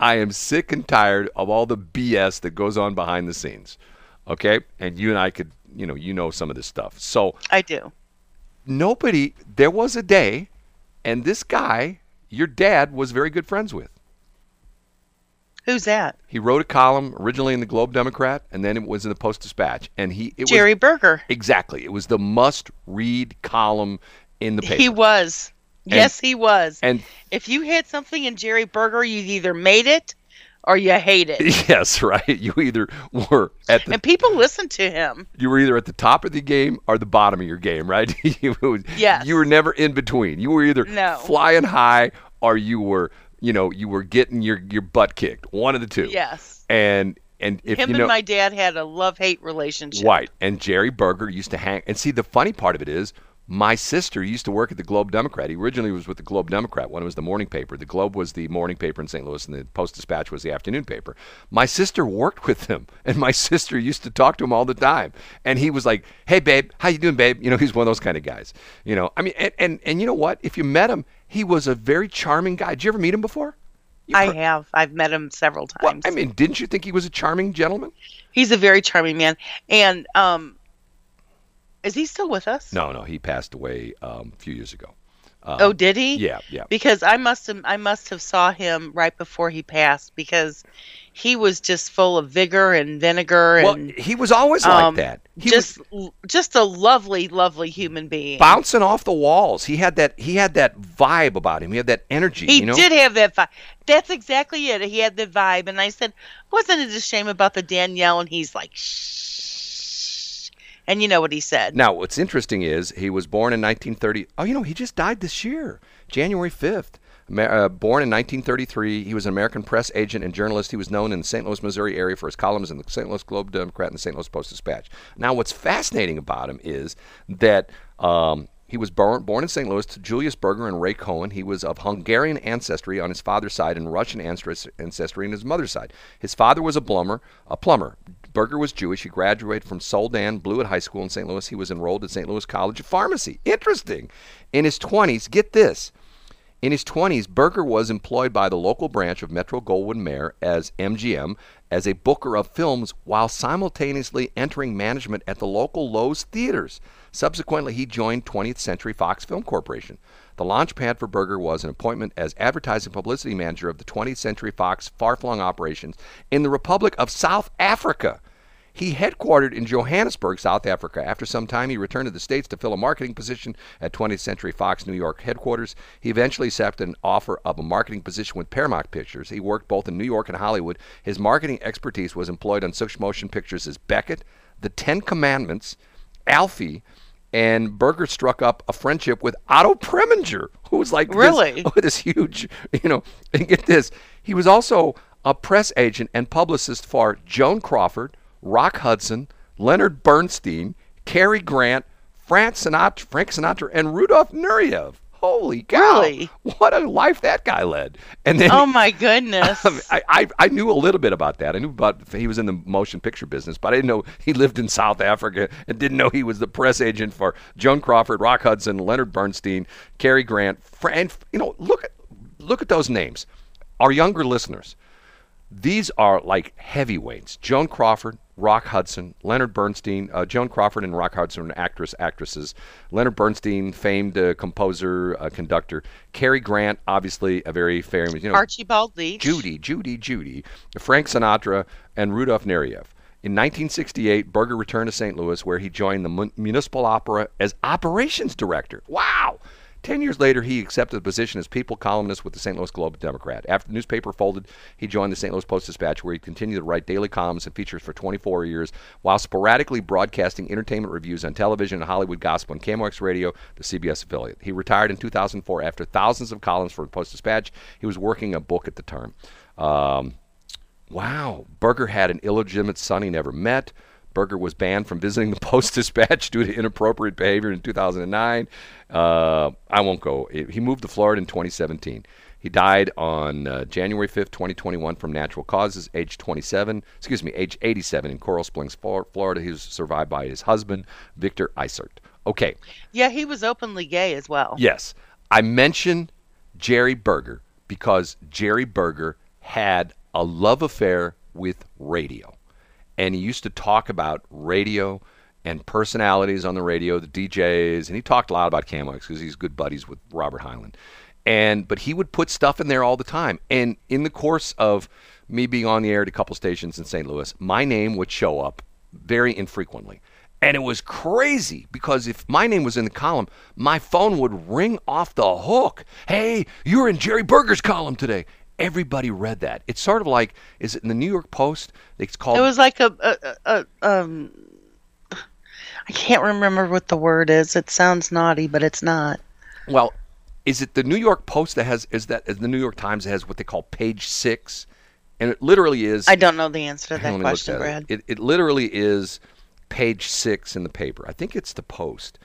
I am sick and tired of all the BS that goes on behind the scenes. Okay? And you and I could, some of this stuff. So I do. There was a day, and this guy, your dad, was very good friends with. Who's that? He wrote a column originally in the Globe Democrat, and then it was in the Post-Dispatch, and Jerry Berger. Exactly. It was the must-read column in the paper. He was. Yes, he was. And if you had something in Jerry Berger, you either made it or you hate it. Yes, right. You either were at the... And people listened to him. You were either at the top of the game or the bottom of your game, right? Yes. You were never in between. You were either flying high or you were... you were getting your butt kicked. One of the two. Yes. And if him and my dad had a love-hate relationship. Right. And Jerry Berger used to hang. And see, the funny part of it is, my sister used to work at the Globe Democrat. He originally was with the Globe Democrat when it was the morning paper. The Globe was the morning paper in St. Louis, and the Post-Dispatch was the afternoon paper. My sister worked with him, and my sister used to talk to him all the time. And he was like, "Hey, babe, how you doing, babe?" He's one of those kind of guys. And you know what? If you met him. He was a very charming guy. Did you ever meet him before? I have. I've met him several times. Well, didn't you think he was a charming gentleman? He's a very charming man. And is he still with us? No. He passed away a few years ago. Did he? Yeah. Because I must have saw him right before he passed, because he was just full of vigor and vinegar. And he was always like that. He was just a lovely, lovely human being. Bouncing off the walls. He had that vibe about him. He had that energy. He did have that vibe. That's exactly it. He had the vibe. And I said, wasn't it a shame about the Danielle? And he's like, shh. And you know what he said. Now, what's interesting is he was born in 1930. He just died this year, January 5th. Born in 1933, he was an American press agent and journalist. He was known in the St. Louis, Missouri area for his columns in the St. Louis Globe Democrat and the St. Louis Post-Dispatch. Now, what's fascinating about him is that he was born in St. Louis to Julius Berger and Ray Cohen. He was of Hungarian ancestry on his father's side and Russian ancestry on his mother's side. His father was a plumber. Berger was Jewish. He graduated from Soldan Blewett High School in St. Louis. He was enrolled at St. Louis College of Pharmacy. Interesting. In his 20s, get this. In his 20s, Berger was employed by the local branch of Metro-Goldwyn-Mayer as MGM as a booker of films while simultaneously entering management at the local Lowe's theaters. Subsequently, he joined 20th Century Fox Film Corporation. The launch pad for Berger was an appointment as advertising publicity manager of the 20th Century Fox far-flung operations in the Republic of South Africa. He headquartered in Johannesburg, South Africa. After some time, he returned to the States to fill a marketing position at 20th Century Fox New York headquarters. He eventually accepted an offer of a marketing position with Paramount Pictures. He worked both in New York and Hollywood. His marketing expertise was employed on such motion pictures as Beckett, The Ten Commandments, Alfie, and Berger struck up a friendship with Otto Preminger, who was like this huge, and get this. He was also a press agent and publicist for Joan Crawford, Rock Hudson, Leonard Bernstein, Cary Grant, Frank Sinatra, and Rudolf Nureyev. Holy cow. Really? What a life that guy led. And then, oh, my goodness. I knew a little bit about that. I knew about he was in the motion picture business, but I didn't know he lived in South Africa and didn't know he was the press agent for Joan Crawford, Rock Hudson, Leonard Bernstein, Cary Grant. Look at those names. Our younger listeners. These are like heavyweights. Joan Crawford, Rock Hudson, Leonard Bernstein. Joan Crawford and Rock Hudson are actresses. Leonard Bernstein, famed composer, conductor. Cary Grant, obviously a very famous. Archibald Leach. Judy. Frank Sinatra and Rudolf Nureyev. In 1968, Berger returned to St. Louis, where he joined the Municipal Opera as operations director. Wow. 10 years later, he accepted the position as people columnist with the St. Louis Globe-Democrat. After the newspaper folded, he joined the St. Louis Post-Dispatch, where he continued to write daily columns and features for 24 years, while sporadically broadcasting entertainment reviews on television and Hollywood gospel on KMOX Radio, the CBS affiliate. He retired in 2004 after thousands of columns for Post-Dispatch. He was working a book at the time. Wow. Berger had an illegitimate son he never met. Berger was banned from visiting the Post-Dispatch due to inappropriate behavior in 2009. I won't go. He moved to Florida in 2017. He died on January 5th, 2021 from natural causes, age 87 in Coral Springs, Florida. He was survived by his husband, Victor Isert. Okay. Yeah, he was openly gay as well. Yes. I mention Jerry Berger because Jerry Berger had a love affair with radio. And he used to talk about radio and personalities on the radio, the DJs. And he talked a lot about KMOX because he's good buddies with Robert Hyland. But he would put stuff in there all the time. And in the course of me being on the air at a couple stations in St. Louis, my name would show up very infrequently. And it was crazy because if my name was in the column, my phone would ring off the hook. Hey, you're in Jerry Berger's column today. Everybody read that. It's sort of like, is it in the New York Post? It's called. It was like I can't remember what the word is. It sounds naughty, but it's not. Well, is it the New York Post that has? Is the New York Times that has what they call page six? And it literally is. I don't know the answer to that question, Brad. It literally is page six in the paper. I think it's the Post.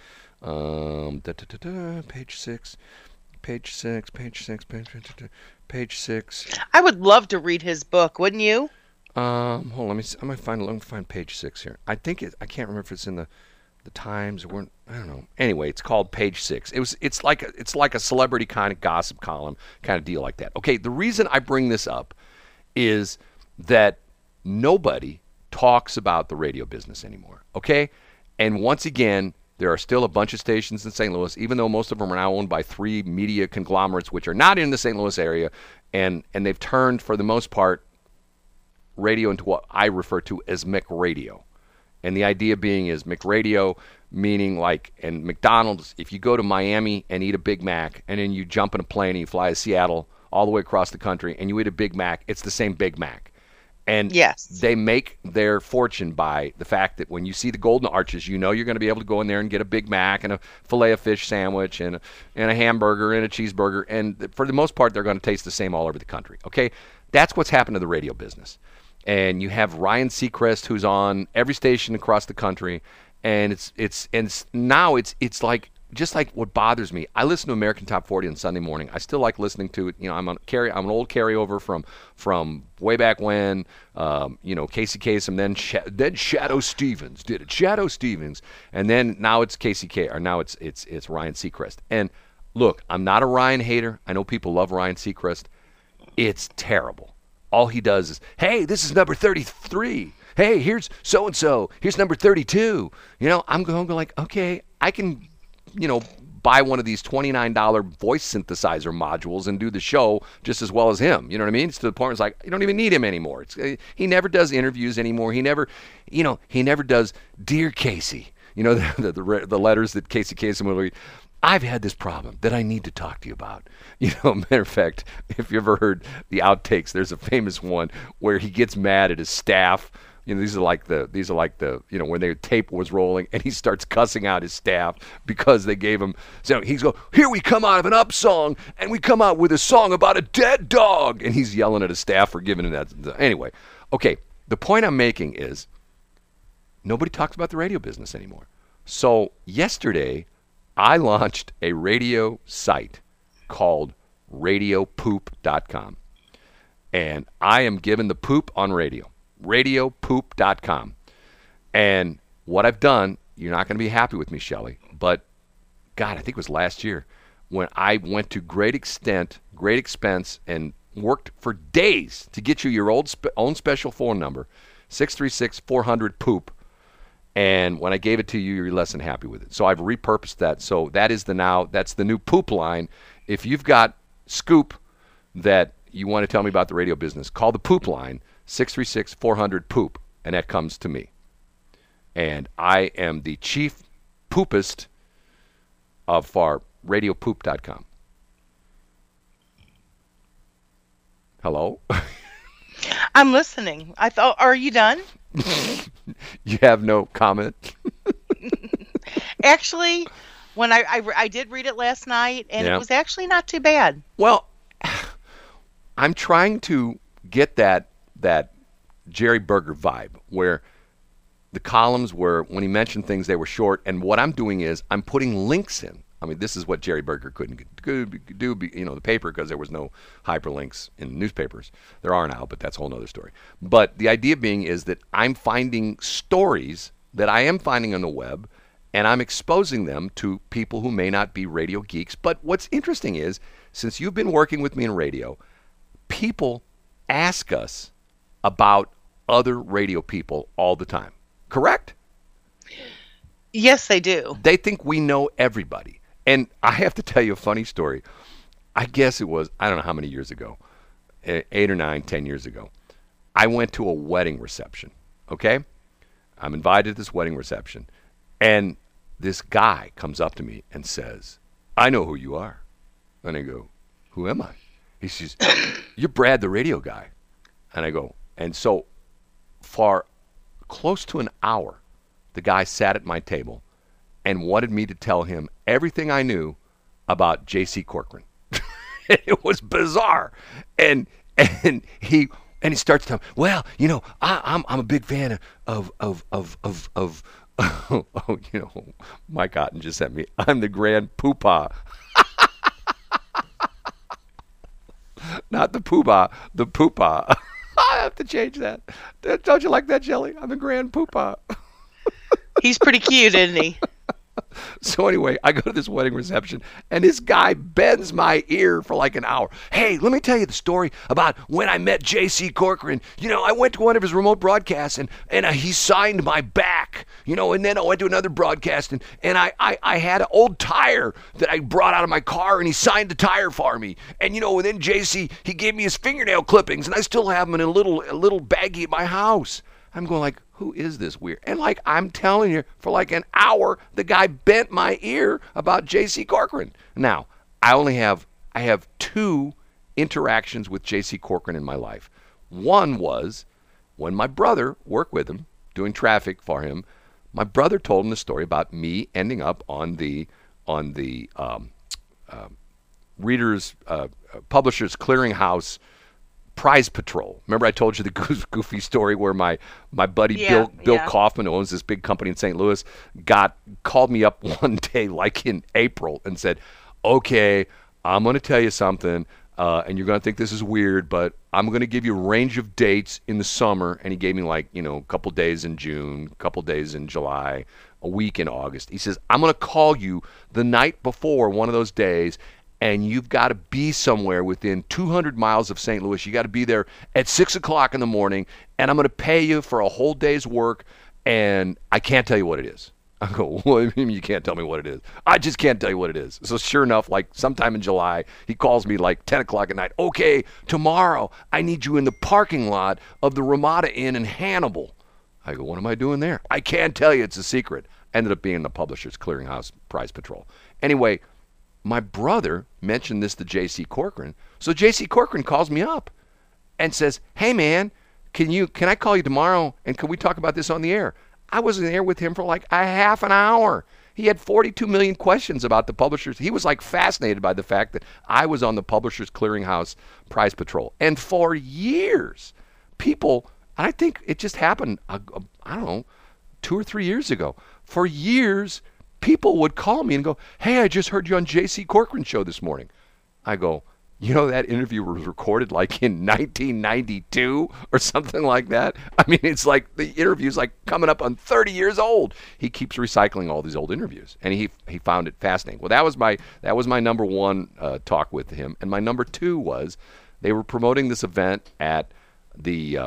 Page six. I would love to read his book, wouldn't you? Hold on. Let me see. I'm gonna find page six here. I think I can't remember if it's in the Times or I don't know. Anyway, it's called Page Six. It's like a celebrity kind of gossip column kind of deal like that. Okay, the reason I bring this up is that nobody talks about the radio business anymore. Okay, and once again. There are still a bunch of stations in St. Louis, even though most of them are now owned by three media conglomerates, which are not in the St. Louis area, and they've turned, for the most part, radio into what I refer to as McRadio. And the idea being is McRadio, meaning like, and McDonald's, if you go to Miami and eat a Big Mac, and then you jump in a plane and you fly to Seattle all the way across the country, and you eat a Big Mac, it's the same Big Mac. And yes. They make their fortune by the fact that when you see the Golden Arches, you know you're going to be able to go in there and get a Big Mac and a filet-o-fish sandwich and a hamburger and a cheeseburger. And for the most part, they're going to taste the same all over the country. Okay, that's what's happened to the radio business. And you have Ryan Seacrest, who's on every station across the country. And it's like just like what bothers me. I listen to American Top 40 on Sunday morning. I still like listening to it. I'm an old carryover from way back when. Casey Kasem, then Shadow Stevens did it. Shadow Stevens, and then now it's Casey K. Or now it's Ryan Seacrest. And Look, I'm not a Ryan hater. I know people love Ryan Seacrest. It's terrible. All he does is, hey, this is number 33. Hey, here's so-and-so. Here's number 32. You know, I'm going to go like, okay, I can, you know, buy one of these $29 voice synthesizer modules and do the show just as well as him. You know what I mean? It's to the point where it's like, you don't even need him anymore. He never does interviews anymore. He never, you know, he never does Dear Casey. You know, the letters that Casey Kasem will read. I've had this problem that I need to talk to you about. You know, matter of fact, if you ever heard the outtakes, there's a famous one where he gets mad at his staff. You know, these are like the you know, when their tape was rolling, and he starts cussing out his staff because they gave him. So he's going, here we come out of an up song, and we come out with a song about a dead dog, and he's yelling at his staff for giving him that. Anyway, okay, the point I'm making is nobody talks about the radio business anymore. So yesterday, I launched a radio site called radiopoop.com, and I am giving the poop on radio, radiopoop.com. And what I've done, you're not going to be happy with me, Shelley, but God, I think it was last year when I went to great expense, and worked for days to get you your own special phone number, 636-400-POOP. And when I gave it to you, you're less than happy with it. So I've repurposed that. So that is that's the new poop line. If you've got scoop that you want to tell me about the radio business, call the poop line, 636-400-POOP, and that comes to me. And I am the chief poopist of our radiopoop.com. Hello? I'm listening. I thought, are you done? You have no comment? Actually, when I did read it last night, and yeah, it was actually not too bad. Well, I'm trying to get that Jerry Berger vibe where the columns were, when he mentioned things, they were short. And what I'm doing is I'm putting links in. I mean, this is what Jerry Berger couldn't do, you know, the paper, because there was no hyperlinks in newspapers. There are now, but that's a whole other story. But the idea being is that I'm finding stories that I am finding on the web, and I'm exposing them to people who may not be radio geeks. But what's interesting is, since you've been working with me in radio, people ask us about other radio people all the time. Correct? Yes, they do. They think we know everybody. And I have to tell you a funny story. I guess it was, I don't know how many years ago, 8 or 9, 10 years ago, I went to a wedding reception, okay? I'm invited to this wedding reception, and this guy comes up to me and says, I know who you are. And I go, who am I? He says, you're Brad the radio guy. And I go, and so for close to an hour, the guy sat at my table and wanted me to tell him everything I knew about J.C. Corcoran. It was bizarre. And he starts to, well, you know, I'm a big fan of oh, you know, Mike Otten just sent me, I'm the grand poopah. Not the poobah, the poopah. I have to change that. Don't you like that, Jelly? I'm the grand poopah. He's pretty cute, isn't he? So anyway, I go to this wedding reception, and this guy bends my ear for like an hour. Hey, let me tell you the story about when I met J.C. Corcoran. You know, I went to one of his remote broadcasts, and he signed my back. You know, and then I went to another broadcast, and I had an old tire that I brought out of my car, and he signed the tire for me. And, you know, and then J.C., he gave me his fingernail clippings, and I still have them in a little baggie at my house. I'm going like, who is this weird? And like I'm telling you, for like an hour, the guy bent my ear about J.C. Corcoran. Now, I have two interactions with J.C. Corcoran in my life. One was when my brother worked with him, doing traffic for him. My brother told him the story about me ending up on the Readers Publishers Clearinghouse prize patrol. Remember I told you the goofy story where my buddy Bill Kaufman, who owns this big company in St. Louis, called me up one day like in April and said, okay, I'm going to tell you something, and you're going to think this is weird, but I'm going to give you a range of dates in the summer. And he gave me like, you know, a couple days in June, a couple days in July, a week in August. He says, I'm going to call you the night before one of those days, and you've got to be somewhere within 200 miles of St. Louis. You got to be there at 6 o'clock in the morning, and I'm going to pay you for a whole day's work, and I can't tell you what it is. I go, well, you can't tell me what it is. I just can't tell you what it is. So sure enough, like sometime in July, he calls me like 10 o'clock at night. Okay, tomorrow I need you in the parking lot of the Ramada Inn in Hannibal. I go, what am I doing there? I can't tell you. It's a secret. Ended up being the Publishers Clearinghouse Prize Patrol. Anyway, my brother mentioned this to J.C. Corcoran. So J.C. Corcoran calls me up and says, hey, man, can I call you tomorrow, and can we talk about this on the air? I was in there with him for like a half an hour. He had 42 million questions about the publishers. He was like fascinated by the fact that I was on the Publishers Clearinghouse Prize Patrol. And for years, people, and I think it just happened, I don't know, 2 or 3 years ago. For years, people would call me and go, hey, I just heard you on J.C. Corcoran's show this morning. I go, you know, that interview was recorded like in 1992 or something like that. I mean, it's like the interview's like coming up on 30 years old. He keeps recycling all these old interviews, and he found it fascinating. Well, that was my number one talk with him, and my number two was they were promoting this event at the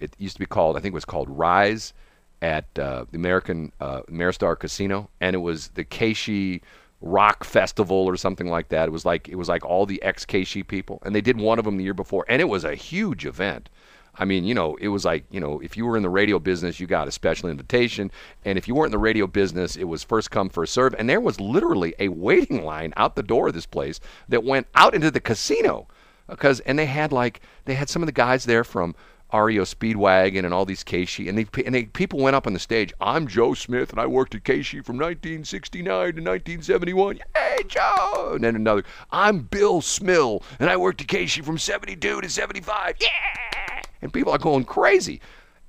it used to be called, I think it was called Rise at the American Ameristar Casino, and it was the KSHE Rock Festival or something like that. It was like all the ex-KSHE people, and they did one of them the year before, and it was a huge event. I mean, you know, it was like, you know, if you were in the radio business, you got a special invitation, and if you weren't in the radio business, it was first come, first serve, and there was literally a waiting line out the door of this place that went out into the casino, and they had some of the guys there from REO Speedwagon and all these KSHE, and people went up on the stage. I'm Joe Smith, and I worked at KSHE from 1969 to 1971. Hey, Joe! And then another, I'm Bill Smill, and I worked at KSHE from 72 to 75. Yeah! And people are going crazy.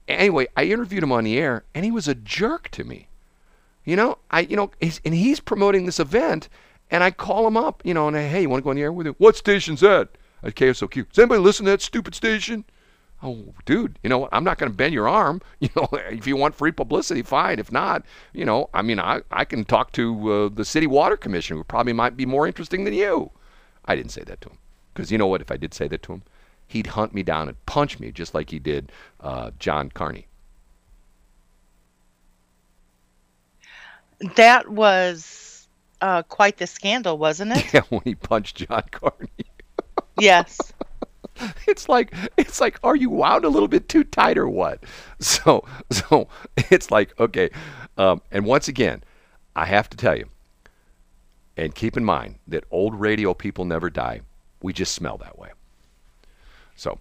Anyway, I interviewed him on the air, and he was a jerk to me. You know, he's promoting this event, and I call him up, you know, and hey, you want to go on the air with you? What station's that? At KSLQ. Does anybody listen to that stupid station? Oh, dude, you know what? I'm not going to bend your arm. You know, if you want free publicity, fine. If not, you know, I mean, I can talk to the city water commissioner, who probably might be more interesting than you. I didn't say that to him, because you know what? If I did say that to him, he'd hunt me down and punch me, just like he did John Carney. That was quite the scandal, wasn't it? Yeah, when he punched John Carney. Yes. It's like, are you wound a little bit too tight or what? So it's like, okay. And once again, I have to tell you, and keep in mind that old radio people never die. We just smell that way. So.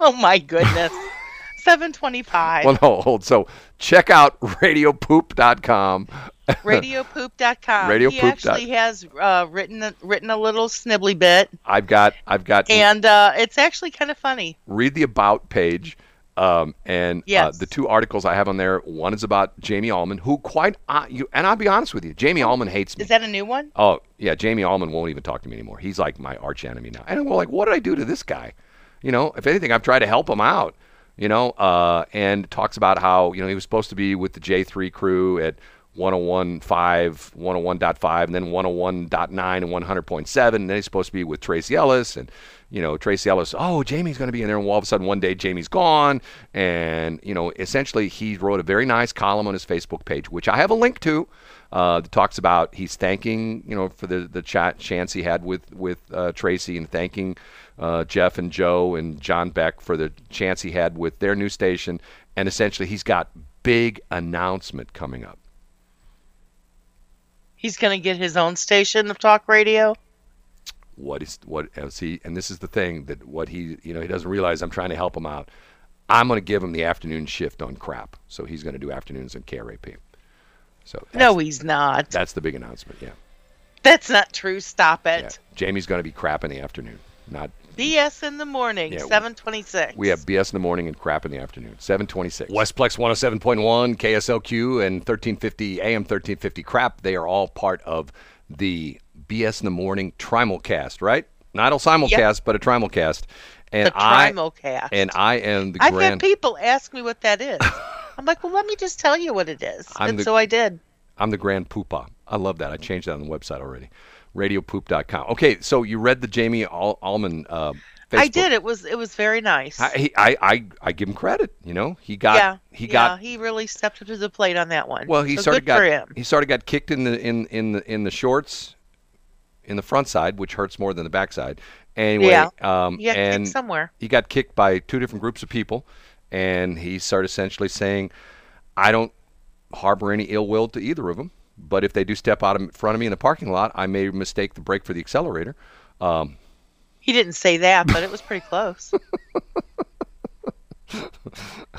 Oh my goodness. 725. Well, no, hold. So check out radiopoop.com. Radiopoop.com. He actually has written a little snibbly bit. I've got, and it's actually kind of funny. Read the about page, and yes. The two articles I have on there. One is about Jamie Allman, who and I'll be honest with you, Jamie Allman hates me. Is that a new one? Oh yeah, Jamie Allman won't even talk to me anymore. He's like my arch enemy now. And I'm like, what did I do to this guy? You know, if anything, I've tried to help him out. You know, and talks about how, you know, he was supposed to be with the J3 crew at 101.5, 101.5, and then 101.9 and 100.7. And then he's supposed to be with Tracy Ellis. And, you know, Tracy Ellis, oh, Jamie's going to be in there. And all of a sudden, one day, Jamie's gone. And, you know, essentially, he wrote a very nice column on his Facebook page, which I have a link to, that talks about he's thanking, you know, for the chance he had with Tracy, and thanking Jeff and Joe and John Beck for the chance he had with their new station. And essentially, he's got big announcement coming up. He's going to get his own station of talk radio. And this is the thing that he doesn't realize I'm trying to help him out. I'm going to give him the afternoon shift on KRAP. So he's going to do afternoons on KRAP. So no, he's not. That's the big announcement. Yeah. That's not true. Stop it. Yeah. Jamie's going to be KRAP in the afternoon, not BS in the morning. Yeah, 7:26. We have BS in the morning and KRAP in the afternoon. 7:26. Westplex 107.1, KSLQ, and 1350 AM 1350 KRAP. They are all part of the BS in the morning Trimalcast, right? Not a simulcast, yep. But a Trimalcast. And the Trimalcast. I am the I've had people ask me what that is. I'm like, well, let me just tell you what it is. So I did. I'm the Grand Poopah. I love that. I changed that on the website already. Radiopoop.com. Okay, so you read the Jamie Allman Facebook. I did. It was very nice. I give him credit. You know, he really stepped up to the plate on that one. Well, he sort of got kicked in the shorts, in the front side, which hurts more than the back side. Anyway, and somewhere he got kicked by two different groups of people, and he started essentially saying, "I don't harbor any ill will to either of them, but if they do step out in front of me in the parking lot, I may mistake the brake for the accelerator." He didn't say that, but it was pretty close.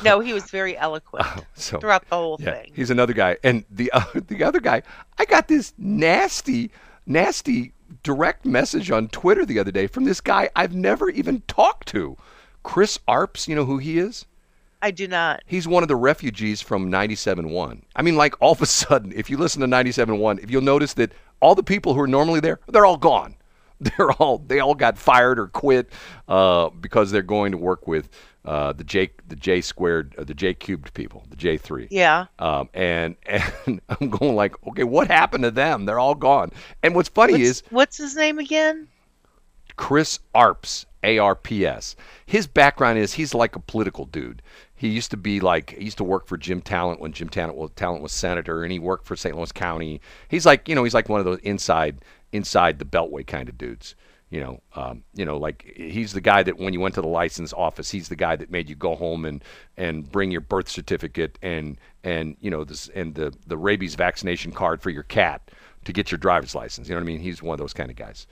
No, he was very eloquent throughout the whole thing. He's another guy, and the other guy, I got this nasty direct message on Twitter the other day from this guy I've never even talked to, Chris Arps. You know who he is? I do not. He's one of the refugees from 97.1. I mean, like, all of a sudden, if you listen to 97.1, if you'll notice that all the people who are normally there, they're all gone. They all got fired or quit because they're going to work with the J cubed people, the J3. Yeah. And I'm going like, okay, what happened to them? They're all gone. And what's funny is, what's his name again? Chris Arps, ARPS. His background is he's like a political dude. He used to work for Jim Talent when Jim Talent was senator, and he worked for St. Louis County. He's like one of those inside the Beltway kind of dudes. Like, he's the guy that when you went to the license office, he's the guy that made you go home and bring your birth certificate and the rabies vaccination card for your cat to get your driver's license. You know what I mean? He's one of those kind of guys.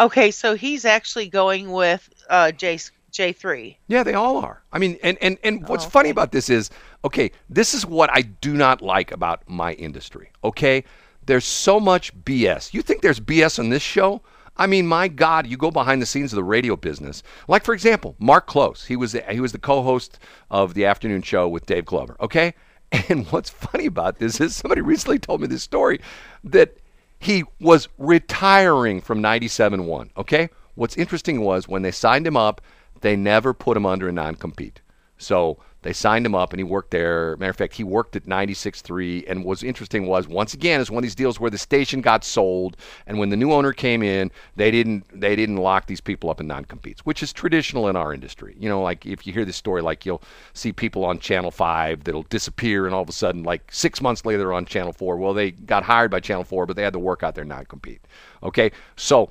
Okay, so he's actually going with J3. Yeah, they all are. I mean, and what's funny about this is, okay, this is what I do not like about my industry. Okay. There's so much BS. You think there's BS on this show? I mean, my God, you go behind the scenes of the radio business. Like, for example, Mark Close. He was the co-host of the afternoon show with Dave Glover, okay? And what's funny about this is somebody recently told me this story that he was retiring from 97.1, okay? What's interesting was when they signed him up, they never put him under a non-compete. So they signed him up, and he worked there. Matter of fact, he worked at 96.3, and what's interesting was, once again, it's one of these deals where the station got sold, and when the new owner came in, they didn't lock these people up in non-competes, which is traditional in our industry. You know, like, if you hear this story, like, you'll see people on Channel 5 that'll disappear, and all of a sudden, like, 6 months later, they're on Channel 4. Well, they got hired by Channel 4, but they had to work out their non-compete. Okay? So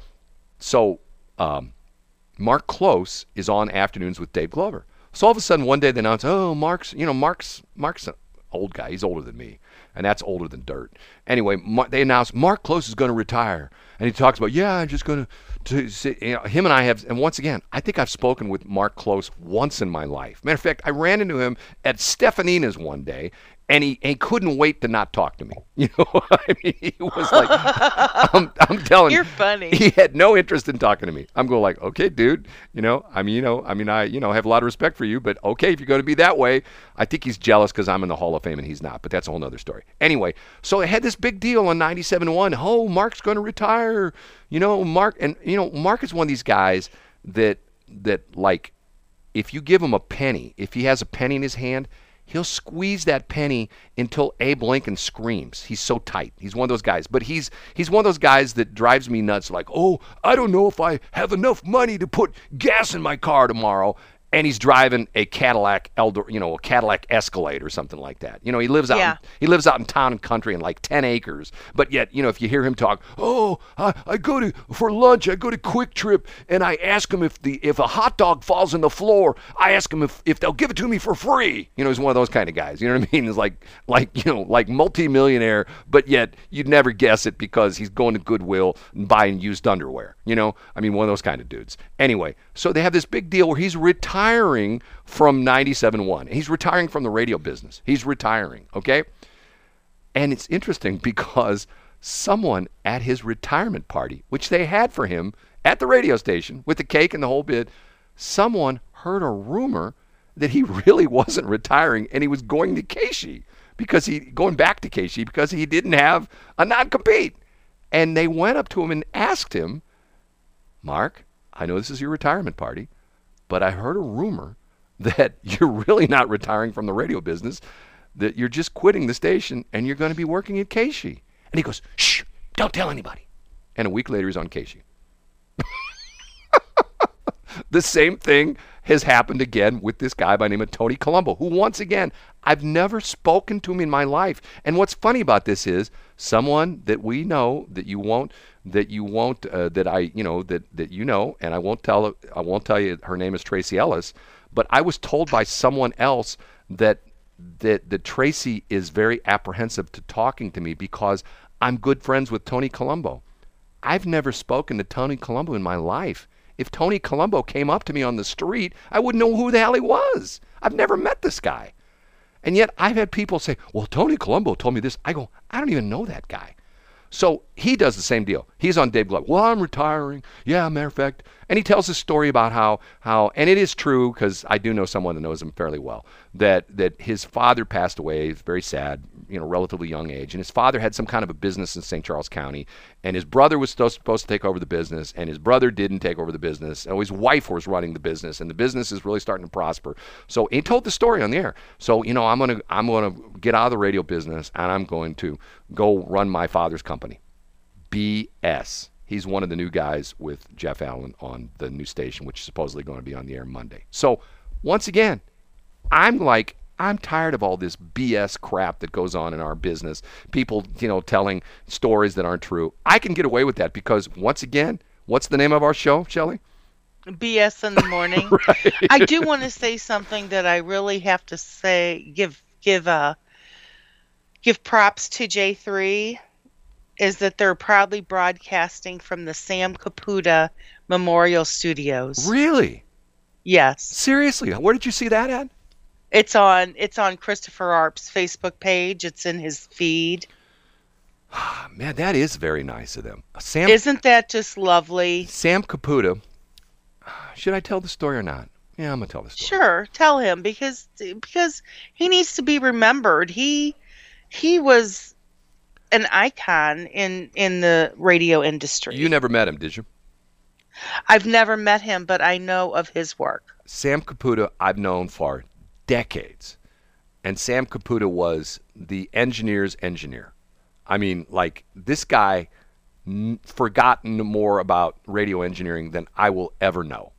Mark Close is on afternoons with Dave Glover. So all of a sudden, one day they announce, oh, Mark's an old guy. He's older than me, and that's older than dirt. Anyway, they announced Mark Close is going to retire, and he talks about, yeah, I'm just going to sit. You know, him and I have, and once again, I think I've spoken with Mark Close once in my life. Matter of fact, I ran into him at Stefanina's one day, and he couldn't wait to not talk to me. You know what I mean? He was like, I'm telling you. You're funny. He had no interest in talking to me. I'm going like, okay, dude, I have a lot of respect for you, but okay, if you're going to be that way. I think he's jealous because I'm in the Hall of Fame and he's not, but that's a whole other story. Anyway, so I had this big deal on 97.1. Oh, Mark's going to retire. You know, Mark is one of these guys that like, if you give him a penny, if he has a penny in his hand, he'll squeeze that penny until Abe Lincoln screams. He's so tight. He's one of those guys. But he's one of those guys that drives me nuts. Like, oh, I don't know if I have enough money to put gas in my car tomorrow. And he's driving a Cadillac Eldor, a Cadillac Escalade or something like that. You know, he lives out in town and country in like 10 acres. But yet, you know, if you hear him talk, oh, I go to Quick Trip and I ask him if a hot dog falls on the floor, I ask him if they'll give it to me for free. You know, he's one of those kind of guys. You know what I mean? It's like multimillionaire, but yet you'd never guess it because he's going to Goodwill and buying used underwear. You know, I mean, one of those kind of dudes. Anyway, so they have this big deal where he's retiring from 97.1. He's retiring from the radio business. He's retiring, okay? And it's interesting because someone at his retirement party, which they had for him at the radio station with the cake and the whole bit, someone heard a rumor that he really wasn't retiring and he was going to KSHE because he didn't have a non-compete. And they went up to him and asked him, Mark, I know this is your retirement party, but I heard a rumor that you're really not retiring from the radio business, that you're just quitting the station and you're going to be working at KSHE. And he goes, shh, don't tell anybody. And a week later, he's on KSHE. The same thing has happened again with this guy by the name of Tony Colombo, who once again, I've never spoken to him in my life. And what's funny about this is someone that we know that you know, and I won't tell you her name is Tracy Ellis, but I was told by someone else that Tracy is very apprehensive to talking to me because I'm good friends with Tony Colombo. I've never spoken to Tony Colombo in my life. If Tony Colombo came up to me on the street, I wouldn't know who the hell he was. I've never met this guy. And yet I've had people say, well, Tony Colombo told me this. I go, I don't even know that guy. So he does the same deal. He's on Dave Glover. Well, I'm retiring. Yeah, matter of fact. And he tells his story about how and it is true, because I do know someone that knows him fairly well, that his father passed away, very sad, relatively young age. And his father had some kind of a business in St. Charles County. And his brother was supposed to take over the business. And his brother didn't take over the business. And his wife was running the business. And the business is really starting to prosper. So he told the story on the air. So, I'm gonna get out of the radio business, and I'm going to go run my father's company. BS. He's one of the new guys with Jeff Allen on the new station, which is supposedly going to be on the air Monday. So once again, I'm tired of all this BS crap that goes on in our business. People, telling stories that aren't true. I can get away with that because once again, what's the name of our show, Shelley? BS in the Morning. Right. I do want to say something that I really have to say, give props to J3. Is that they're proudly broadcasting from the Sam Caputa Memorial Studios. Really? Yes. Seriously? Where did you see that at? It's on Christopher Arps' Facebook page. It's in his feed. Man, that is very nice of them. Isn't that just lovely? Sam Caputa. Should I tell the story or not? Yeah, I'm going to tell the story. Sure, tell him because he needs to be remembered. He was an icon in the radio industry. You never met him, did you? I've never met him, but I know of his work. Sam Caputa I've known for decades. And Sam Caputa was the engineer's engineer. I mean, like, this guy forgotten more about radio engineering than I will ever know.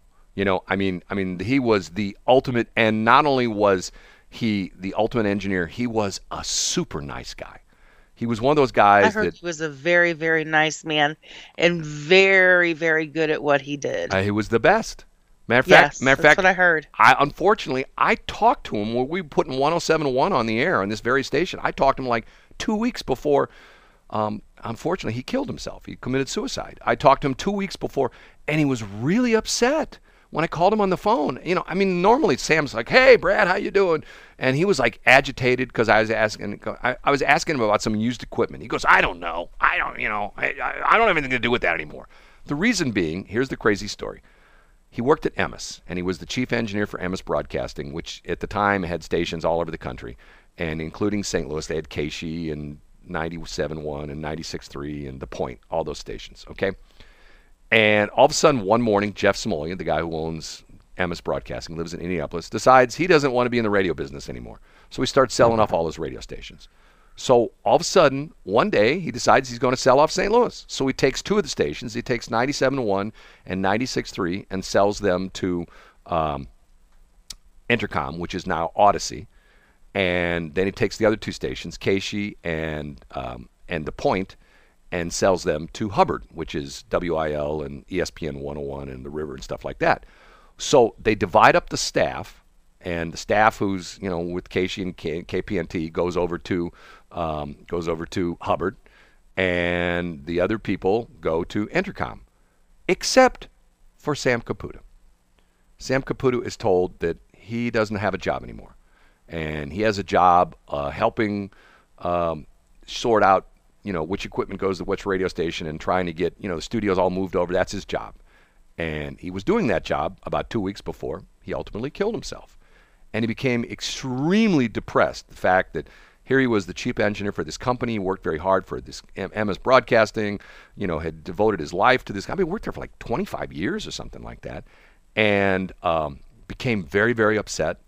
I mean, he was the ultimate, and not only was he the ultimate engineer, he was a super nice guy. He was one of those guys. I heard he was a very, very nice man and very, very good at what he did. He was the best. Matter of fact, that's what I heard. Unfortunately, I talked to him when we were putting 107.1 on the air on this very station. I talked to him like 2 weeks before. Unfortunately, he killed himself. He committed suicide. I talked to him 2 weeks before, and he was really upset when I called him on the phone. Normally Sam's like, hey, Brad, how you doing? And he was like agitated because I was asking him about some used equipment. He goes, I don't know. I don't have anything to do with that anymore. The reason being, here's the crazy story. He worked at Emmis, and he was the chief engineer for Emmis Broadcasting, which at the time had stations all over the country, and including St. Louis. They had KSHE and 97.1 and 96.3 and The Point, all those stations, okay? And all of a sudden, one morning, Jeff Smollyan, the guy who owns Emmis Broadcasting, lives in Indianapolis, decides he doesn't want to be in the radio business anymore. So he starts selling off all his radio stations. So all of a sudden, one day, he decides he's going to sell off St. Louis. So he takes two of the stations. He takes 97.1 and 96.3 and sells them to Entercom, which is now Odyssey. And then he takes the other two stations, KSHE and The Point, and sells them to Hubbard, which is WIL and ESPN 101 and The River and stuff like that. So they divide up the staff, and the staff who's with KSHE and KPNT goes over to Hubbard, and the other people go to Entercom, except for Sam Caputa. Sam Caputa is told that he doesn't have a job anymore, and he has a job helping sort out which equipment goes to which radio station and trying to get, the studios all moved over. That's his job. And he was doing that job about 2 weeks before he ultimately killed himself. And he became extremely depressed. The fact that Here he was the chief engineer for this company, worked very hard for this Emmis Broadcasting, you know, had devoted his life to this company, worked there for like 25 years or something like that, and became very, very upset,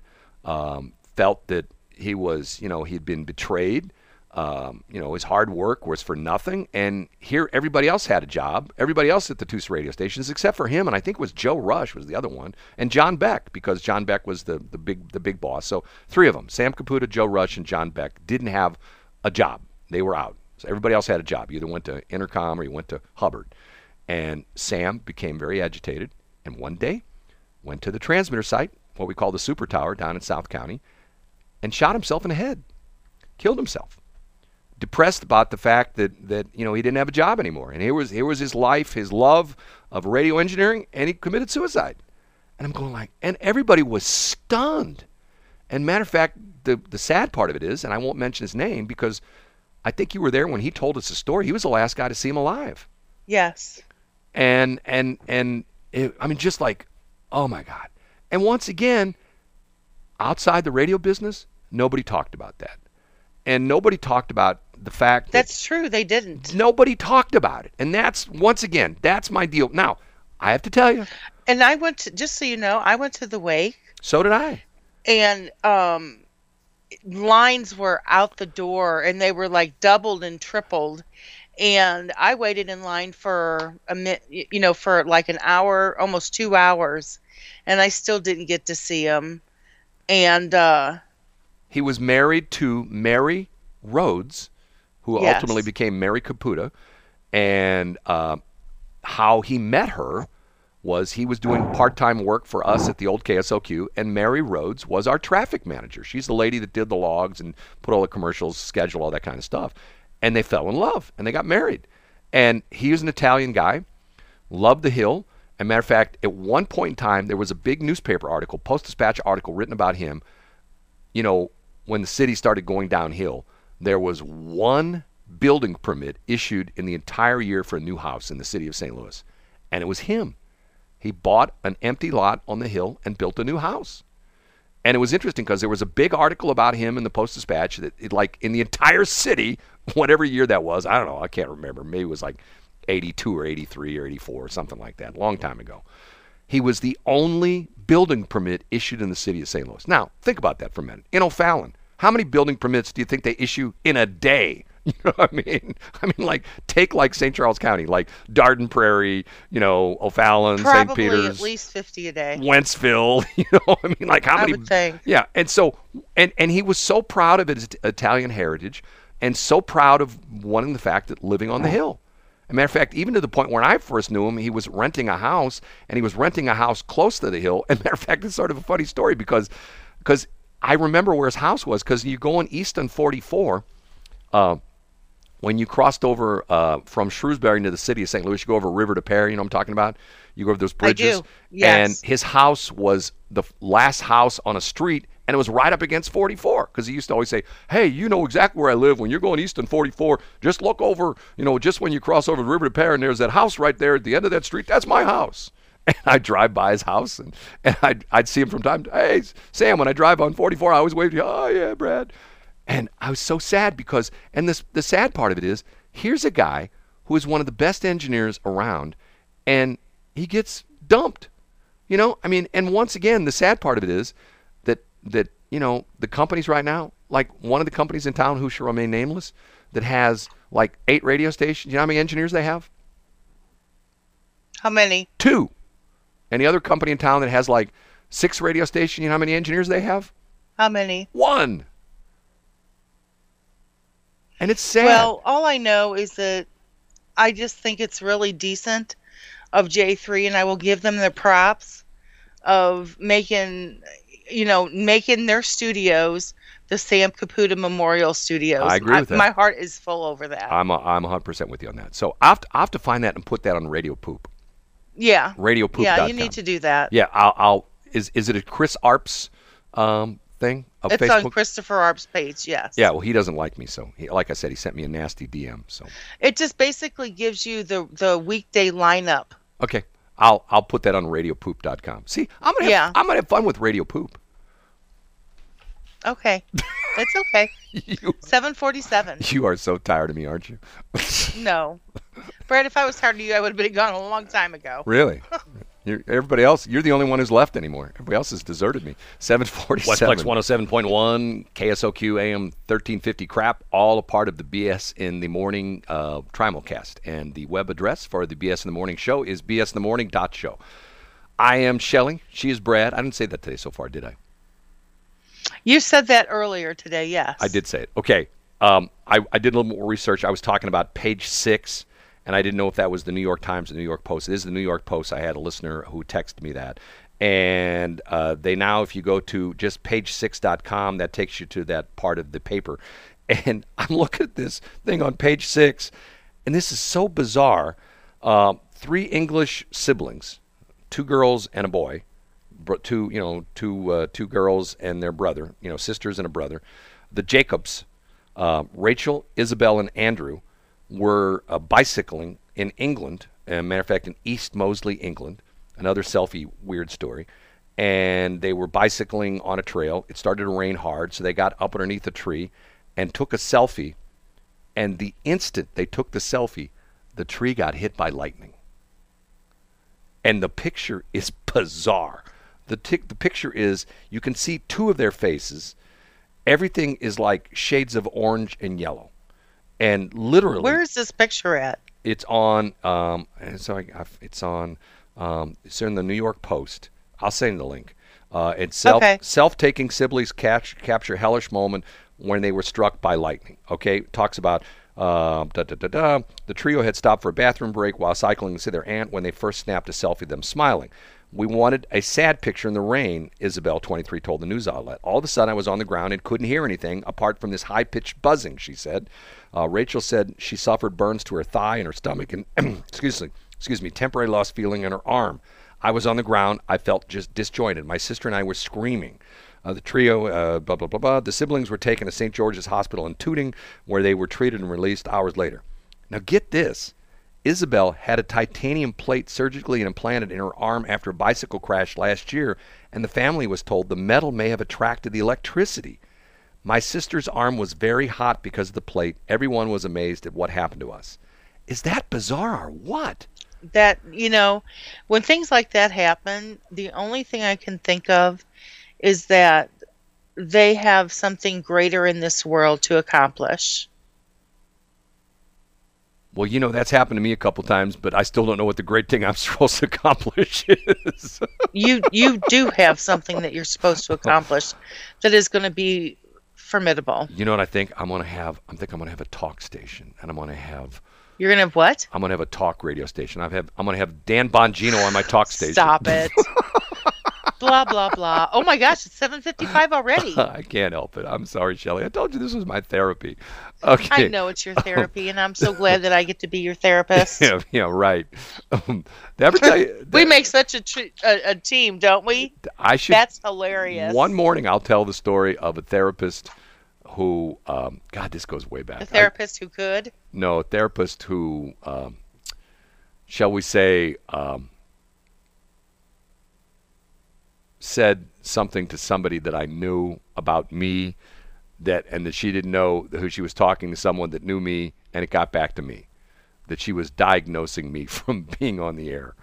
felt that he was, you know, he'd been betrayed, you know, his hard work was for nothing, and here everybody else had a job, everybody else at the two radio stations except for him, and I think it was Joe Rush was the other one, and John Beck, because John Beck was the big boss. So three of them, Sam Caputa, Joe Rush, and John Beck, didn't have a job. They were out. So everybody else had a job. You either went to Entercom or you went to Hubbard. And Sam became very agitated, and one day went to the transmitter site, what we call the Super Tower down in South County, and shot himself in the head, killed himself. Depressed about the fact that you know, he didn't have a job anymore, and here was his life, his love of radio engineering, and he committed suicide. And I'm going like, and everybody was stunned. And matter of fact, the sad part of it is, and I won't mention his name because I think you were there when he told us the story. He was the last guy to see him alive. Yes. And it, I mean, just like, oh my God. And once again, outside the radio business, nobody talked about that. And nobody talked about the fact that's true, they didn't. Nobody talked about it. And that's, once again, that's my deal. Now, I have to tell you. And I went to, just so you know, I went to the wake. So did I. And lines were out the door, and they were like doubled and tripled. And I waited in line for a minute, you know, for like an hour, almost 2 hours. And I still didn't get to see him. And, he was married to Mary Rhodes, who yes. ultimately became Mary Caputa. And how he met her was he was doing part-time work for us at the old KSLQ, and Mary Rhodes was our traffic manager. She's the lady that did the logs and put all the commercials, schedule, all that kind of stuff. And they fell in love, and they got married. And he was an Italian guy, loved The Hill. As a matter of fact, at one point in time, there was a big newspaper article, Post-Dispatch article written about him, you know, when the city started going downhill, there was one building permit issued in the entire year for a new house in the city of St. Louis, and it was him. He bought an empty lot on the hill and built a new house. And it was interesting because there was a big article about him in the Post-Dispatch that, it, like, in the entire city, whatever year that was, I don't know, I can't remember, maybe it was like 82 or 83 or 84 or something like that, a long time ago. He was the only building permit issued in the city of St. Louis. Now, think about that for a minute. In O'Fallon, how many building permits do you think they issue in a day? You know what I mean? I mean, like, take like St. Charles County, like Darden Prairie, you know, O'Fallon, St. Peter's. Probably at least 50 a day. Wentzville, you know, I mean, like how many? I would think. Yeah, and so, and he was so proud of his Italian heritage and so proud of wanting the fact that living on the hill. As a matter of fact, even to the point when I first knew him, he was renting a house, and he was renting a house close to the hill. And matter of fact, it's sort of a funny story because I remember where his house was, because you go on east on 44, when you crossed over from Shrewsbury into the city of St. Louis, you go over River to Perry, you know what I'm talking about? You go over those bridges. I do. Yes. And his house was the last house on a street, and it was right up against 44, because he used to always say, hey, you know exactly where I live. When you're going east on 44, just look over, you know, just when you cross over the river to Perry, and there's that house right there at the end of that street. That's my house. And I'd drive by his house, and I'd see him from time to time. Hey, Sam, when I drive on 44, I always wave to you. Oh, yeah, Brad. And I was so sad because, and this the sad part of it is, here's a guy who is one of the best engineers around, and he gets dumped. You know, I mean, and once again, the sad part of it is that, you know, the companies right now, like one of the companies in town who shall remain nameless, that has like 8 radio stations. You know how many engineers they have? How many? 2. Any other company in town that has like 6 radio stations, you know how many engineers they have? How many? 1. And it's sad. Well, all I know is that I just think it's really decent of J3, and I will give them the props of making their studios the Sam Caputa Memorial Studios. I agree with that. My heart is full over that. I'm 100% with you on that. So I have to find that and put that on Radio Poop. Yeah. RadioPoop.com. Yeah, you need to do that. Yeah, I'll is it a Chris Arps thing? It's Facebook? On Christopher Arps' page, yes. Yeah, well, he doesn't like me, so he, like I said, he sent me a nasty DM. So it just basically gives you the weekday lineup. Okay, I'll put that on RadioPoop.com. See, I'm gonna have fun with Radio Poop. Okay. It's okay. 7:47. You are so tired of me, aren't you? No. Brad, if I was tired of you, I would have been gone a long time ago. Really? Everybody else, you're the only one who's left anymore. Everybody else has deserted me. 7:47. Westplex 107.1, KSLQ AM 1350 KRAP, all a part of the BS in the Morning Trimalcast. And the web address for the BS in the Morning show is bsinthemorning.show. I am Shelley. She is Brad. I didn't say that today so far, did I? You said that earlier today, yes. I did say it. Okay. I did a little more research. I was talking about page 6. And I didn't know if that was the New York Times or the New York Post. It is the New York Post. I had a listener who texted me that. And they now, if you go to just page6.com, that takes you to that part of the paper. And I'm looking at this thing on page 6, and this is so bizarre. 3 English siblings, 2 girls and a boy, two girls and their brother, sisters and a brother. The Jacobs, Rachel, Isabel, and Andrew, were bicycling in England, as a matter of fact, in East Moseley, England, another selfie weird story, and they were bicycling on a trail. It started to rain hard, so they got up underneath a tree and took a selfie, and the instant they took the selfie, the tree got hit by lightning. And the picture is bizarre. The picture is, you can see 2 of their faces. Everything is like shades of orange and yellow. And literally, where is this picture at? It's on. It's in the New York Post. I'll send the link. It's self-taking siblings capture hellish moment when they were struck by lightning. Okay, it talks about the trio had stopped for a bathroom break while cycling to see their aunt when they first snapped a selfie of them smiling. We wanted a sad picture in the rain, Isabel, 23, told the news outlet. All of a sudden, I was on the ground and couldn't hear anything apart from this high-pitched buzzing, she said. Rachel said she suffered burns to her thigh and her stomach and, excuse me, temporary lost feeling in her arm. I was on the ground. I felt just disjointed. My sister and I were screaming. The trio, blah, blah, blah, blah. The siblings were taken to St. George's Hospital in Tooting, where they were treated and released hours later. Now, get this. Isabel had a titanium plate surgically implanted in her arm after a bicycle crash last year, and the family was told the metal may have attracted the electricity. My sister's arm was very hot because of the plate. Everyone was amazed at what happened to us. Is that bizarre or what? That, when things like that happen, the only thing I can think of is that they have something greater in this world to accomplish. Well, that's happened to me a couple times, but I still don't know what the great thing I'm supposed to accomplish is. You do have something that you're supposed to accomplish that is going to be formidable. You know what I think? I'm going to have a talk station, and I'm going to have... You're going to have what? I'm going to have a talk radio station. I'm going to have Dan Bongino on my talk station. Stop it. Blah, blah, blah. Oh, my gosh, it's 7:55 already. I can't help it. I'm sorry, Shelley. I told you this was my therapy. Okay. I know it's your therapy, and I'm so glad that I get to be your therapist. Yeah, right. We make such a team, don't we? That's hilarious. One morning I'll tell the story of a therapist who, God, this goes way back. A therapist who could? No, a therapist who, shall we say... said something to somebody that I knew about me, that she didn't know who she was talking to, someone that knew me, and it got back to me that she was diagnosing me from being on the air.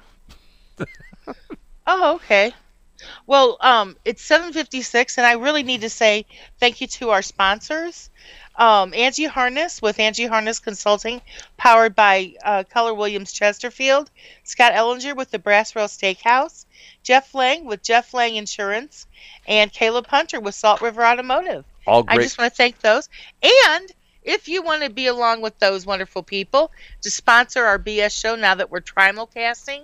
Oh, okay. Well, it's 7:56, and I really need to say thank you to our sponsors. Angie Harness with Angie Harness Consulting, powered by Keller Williams Chesterfield. Scott Ellinger with the Brass Rail Steakhouse. Jeff Lang with Jeff Lang Insurance, and Caleb Hunter with Salt River Automotive. All great. I just want to thank those. And if you want to be along with those wonderful people to sponsor our BS show now that we're Trimalcasting,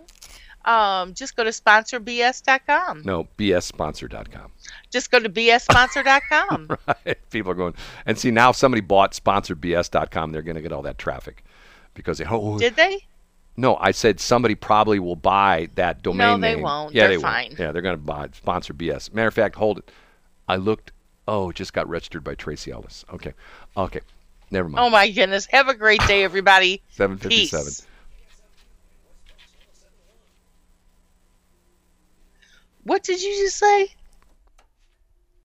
just go to sponsorbs.com. No, bssponsor.com. Just go to bssponsor.com. Right. People are going. And see, now somebody bought sponsorbs.com. They're going to get all that traffic. Because did they? No, I said somebody probably will buy that domain name. No, they won't. Yeah, they're fine. Yeah, they're going to buy sponsor BS. Matter of fact, hold it. I looked. Oh, it just got registered by Tracy Ellis. Okay. Never mind. Oh, my goodness. Have a great day, everybody. 7:57. Peace. What did you just say?